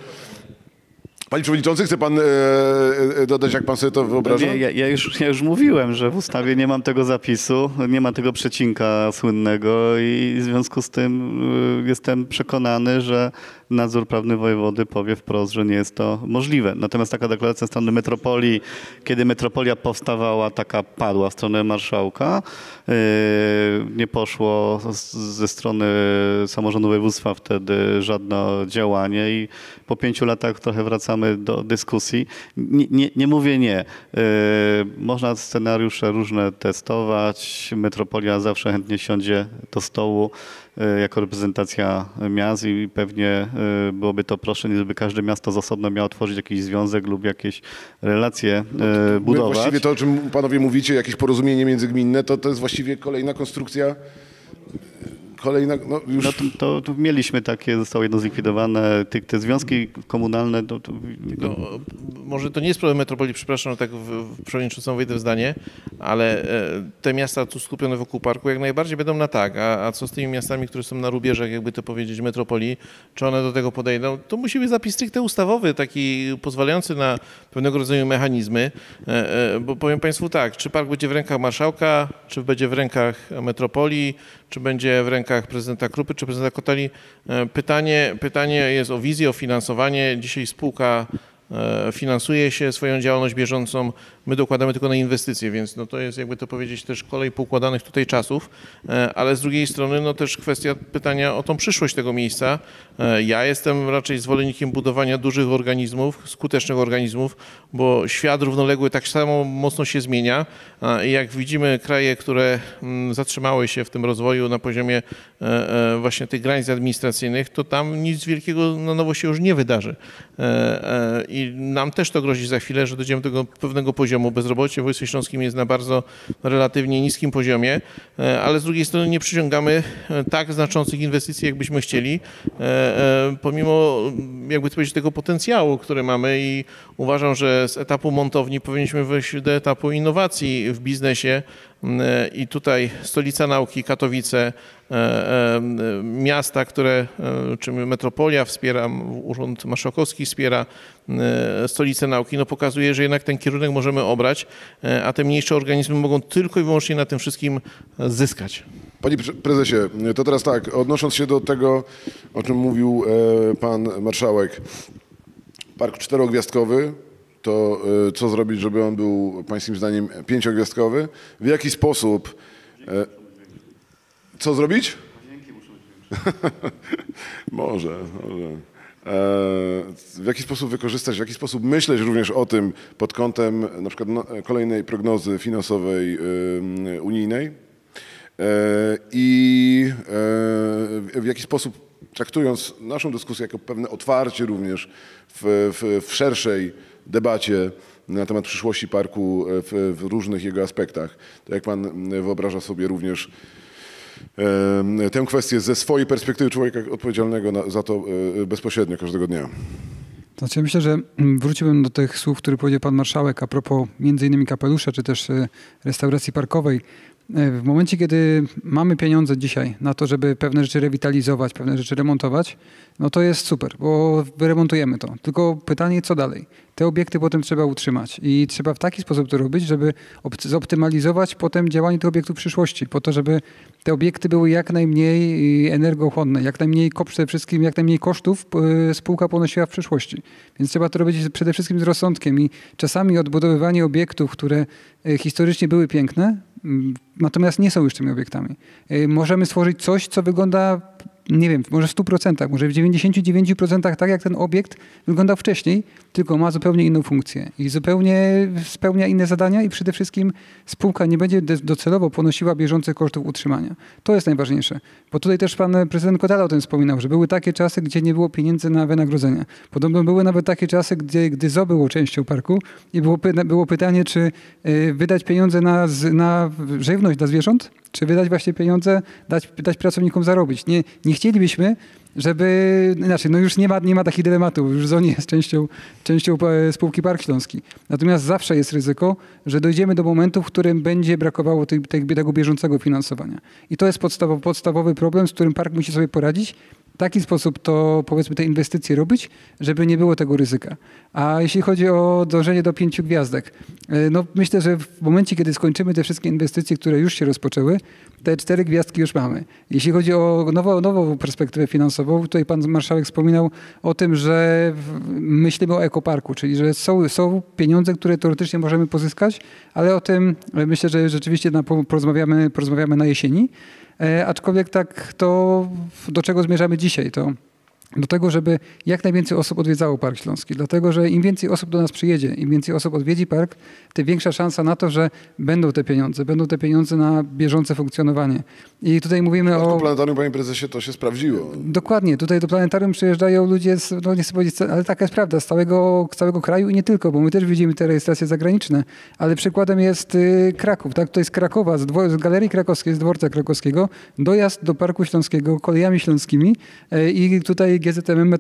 Panie przewodniczący, chce pan dodać, jak pan sobie to wyobraża? Nie, ja już mówiłem, że w ustawie nie mam tego zapisu, nie ma tego przecinka słynnego i w związku z tym jestem przekonany, że nadzór prawny wojewody powie wprost, że nie jest to możliwe. Natomiast taka deklaracja strony metropolii, kiedy metropolia powstawała, taka padła w stronę marszałka, nie poszło ze strony samorządu województwa wtedy żadne działanie i po 5 latach trochę wracamy do dyskusji. Nie mówię nie. Można scenariusze różne testować, metropolia zawsze chętnie siądzie do stołu jako reprezentacja miast i pewnie byłoby to proszę, nie żeby każde miasto z osobna miało tworzyć jakiś związek lub jakieś relacje budować. Właściwie to, o czym panowie mówicie, jakieś porozumienie międzygminne, to jest właściwie kolejna konstrukcja. To mieliśmy takie, zostało jedno zlikwidowane, te związki komunalne. Może to nie jest problem metropolii, przepraszam, tak w przewodniczącą wejdę w zdanie, ale te miasta tu skupione wokół parku jak najbardziej będą na tak, a co z tymi miastami, które są na rubieżach, jakby to powiedzieć, metropolii, czy one do tego podejdą? To musi być zapis stricte ustawowy, taki pozwalający na pewnego rodzaju mechanizmy, bo powiem państwu tak, czy park będzie w rękach marszałka, czy będzie w rękach metropolii, czy będzie w rękach prezydenta Krupy, czy prezydenta Kotali. Pytanie jest o wizję, o finansowanie. Dzisiaj spółka finansuje się swoją działalność bieżącą. My dokładamy tylko na inwestycje, więc no to jest, jakby to powiedzieć, też kolej poukładanych tutaj czasów, ale z drugiej strony no też kwestia pytania o tą przyszłość tego miejsca. Ja jestem raczej zwolennikiem budowania dużych organizmów, skutecznych organizmów, bo świat równoległy tak samo mocno się zmienia i jak widzimy kraje, które zatrzymały się w tym rozwoju na poziomie właśnie tych granic administracyjnych, to tam nic wielkiego na nowo się już nie wydarzy. I nam też to grozi za chwilę, że dojdziemy do tego pewnego poziomu. Bezrobocie w województwie śląskim jest na bardzo relatywnie niskim poziomie, ale z drugiej strony nie przyciągamy tak znaczących inwestycji, jakbyśmy chcieli, pomimo jakby to powiedzieć, tego potencjału, który mamy i uważam, że z etapu montowni powinniśmy wejść do etapu innowacji w biznesie i tutaj stolica nauki Katowice, miasta, które, czy metropolia wspiera, Urząd Marszałkowski wspiera stolicę nauki, no pokazuje, że jednak ten kierunek możemy obrać, a te mniejsze organizmy mogą tylko i wyłącznie na tym wszystkim zyskać. Panie prezesie, to teraz tak, odnosząc się do tego, o czym mówił pan marszałek, park 4-gwiazdkowy, to co zrobić, żeby on był pańskim zdaniem 5-gwiazdkowy? W jaki sposób... Co zrobić? Może. W jaki sposób wykorzystać, w jaki sposób myśleć również o tym pod kątem na przykład kolejnej prognozy finansowej unijnej i w jaki sposób traktując naszą dyskusję jako pewne otwarcie również w szerszej debacie na temat przyszłości parku w różnych jego aspektach. To jak pan wyobraża sobie również tę kwestię ze swojej perspektywy człowieka odpowiedzialnego za to bezpośrednio każdego dnia? Znaczy, myślę, że wróciłbym do tych słów, które powiedział pan marszałek a propos m.in. kapelusza czy też restauracji parkowej. W momencie, kiedy mamy pieniądze dzisiaj na to, żeby pewne rzeczy rewitalizować, pewne rzeczy remontować, no to jest super, bo wyremontujemy to. Tylko pytanie, co dalej? Te obiekty potem trzeba utrzymać i trzeba w taki sposób to robić, żeby zoptymalizować potem działanie tych obiektów w przyszłości, po to, żeby te obiekty były jak najmniej energochłonne, jak najmniej, przede wszystkim jak najmniej kosztów spółka ponosiła w przyszłości. Więc trzeba to robić przede wszystkim z rozsądkiem i czasami odbudowywanie obiektów, które historycznie były piękne, natomiast nie są już tymi obiektami. Możemy stworzyć coś, co wygląda nie wiem, może w 100%, może w 99% tak jak ten obiekt wyglądał wcześniej, tylko ma zupełnie inną funkcję i zupełnie spełnia inne zadania i przede wszystkim spółka nie będzie docelowo ponosiła bieżących kosztów utrzymania. To jest najważniejsze, bo tutaj też pan prezydent Kotala o tym wspominał, że były takie czasy, gdzie nie było pieniędzy na wynagrodzenia. Podobno były nawet takie czasy, gdy ZOO było częścią parku i było pytanie, czy wydać pieniądze na żywność dla zwierząt, czy wydać właśnie pieniądze, dać pracownikom zarobić. Nie chcielibyśmy, żeby... Znaczy, no już nie ma takich dylematów, już ZOO nie jest częścią spółki Park Śląski. Natomiast zawsze jest ryzyko, że dojdziemy do momentu, w którym będzie brakowało tego bieżącego finansowania. I to jest podstawowy problem, z którym park musi sobie poradzić. W taki sposób to, powiedzmy, te inwestycje robić, żeby nie było tego ryzyka. A jeśli chodzi o dążenie do 5 gwiazdek, no myślę, że w momencie, kiedy skończymy te wszystkie inwestycje, które już się rozpoczęły, te 4 gwiazdki już mamy. Jeśli chodzi o nową perspektywę finansową, tutaj pan marszałek wspominał o tym, że myślimy o ekoparku, czyli że są pieniądze, które teoretycznie możemy pozyskać, ale o tym myślę, że rzeczywiście porozmawiamy na jesieni. Aczkolwiek tak to, do czego zmierzamy dzisiaj, to do tego, żeby jak najwięcej osób odwiedzało Park Śląski. Dlatego, że im więcej osób do nas przyjedzie, im więcej osób odwiedzi park, tym większa szansa na to, że będą te pieniądze na bieżące funkcjonowanie. I tutaj mówimy o... Planetarium, panie prezesie, to się sprawdziło. Dokładnie. Tutaj do planetarium przyjeżdżają ludzie, no nie chcę powiedzieć, ale taka jest prawda, z całego kraju i nie tylko, bo my też widzimy te rejestracje zagraniczne. Ale przykładem jest Kraków. Tak? Tutaj z Krakowa, z Galerii Krakowskiej, z Dworca Krakowskiego, dojazd do Parku Śląskiego kolejami śląskimi i tutaj GZM,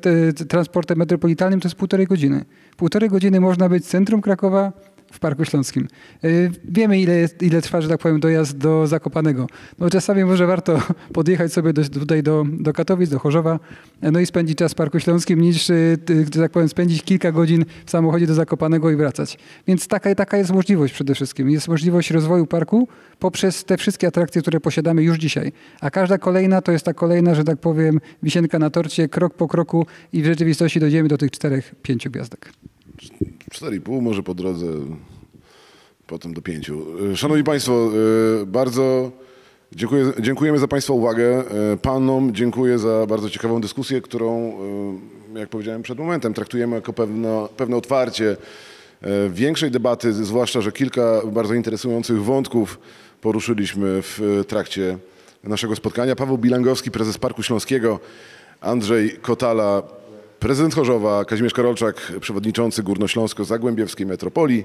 transportem metropolitalnym to jest 1,5 godziny. 1,5 godziny można być w centrum Krakowa, w Parku Śląskim. Wiemy, ile trwa, że tak powiem, dojazd do Zakopanego. No, czasami może warto podjechać sobie tutaj do Katowic, do Chorzowa, no i spędzić czas w Parku Śląskim, niż, że tak powiem, spędzić kilka godzin w samochodzie do Zakopanego i wracać. Więc taka jest możliwość przede wszystkim. Jest możliwość rozwoju parku poprzez te wszystkie atrakcje, które posiadamy już dzisiaj. A każda kolejna to jest ta kolejna, że tak powiem, wisienka na torcie, krok po kroku i w rzeczywistości dojdziemy do tych 4-5 gwiazdek. 4,5 może po drodze, potem do 5. Szanowni Państwo, bardzo dziękujemy za Państwa uwagę. Panom dziękuję za bardzo ciekawą dyskusję, którą, jak powiedziałem przed momentem, traktujemy jako pewne otwarcie większej debaty, zwłaszcza, że kilka bardzo interesujących wątków poruszyliśmy w trakcie naszego spotkania. Paweł Bilangowski, prezes Parku Śląskiego, Andrzej Kotala, prezydent Chorzowa, Kazimierz Karolczak, przewodniczący Górnośląsko-Zagłębiowskiej Metropolii,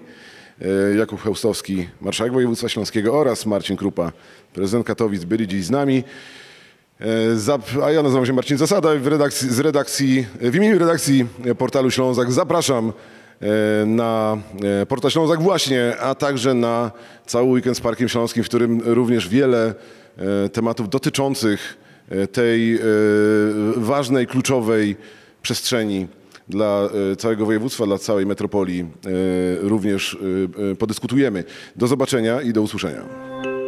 Jakub Chełstowski, marszałek województwa śląskiego oraz Marcin Krupa, prezydent Katowic, byli dziś z nami. A ja nazywam się Marcin Zasada i w imieniu redakcji Portalu Ślązak zapraszam na Portal Ślązak właśnie, a także na cały weekend z Parkiem Śląskim, w którym również wiele tematów dotyczących tej ważnej, kluczowej przestrzeni dla całego województwa, dla całej metropolii również podyskutujemy. Do zobaczenia i do usłyszenia.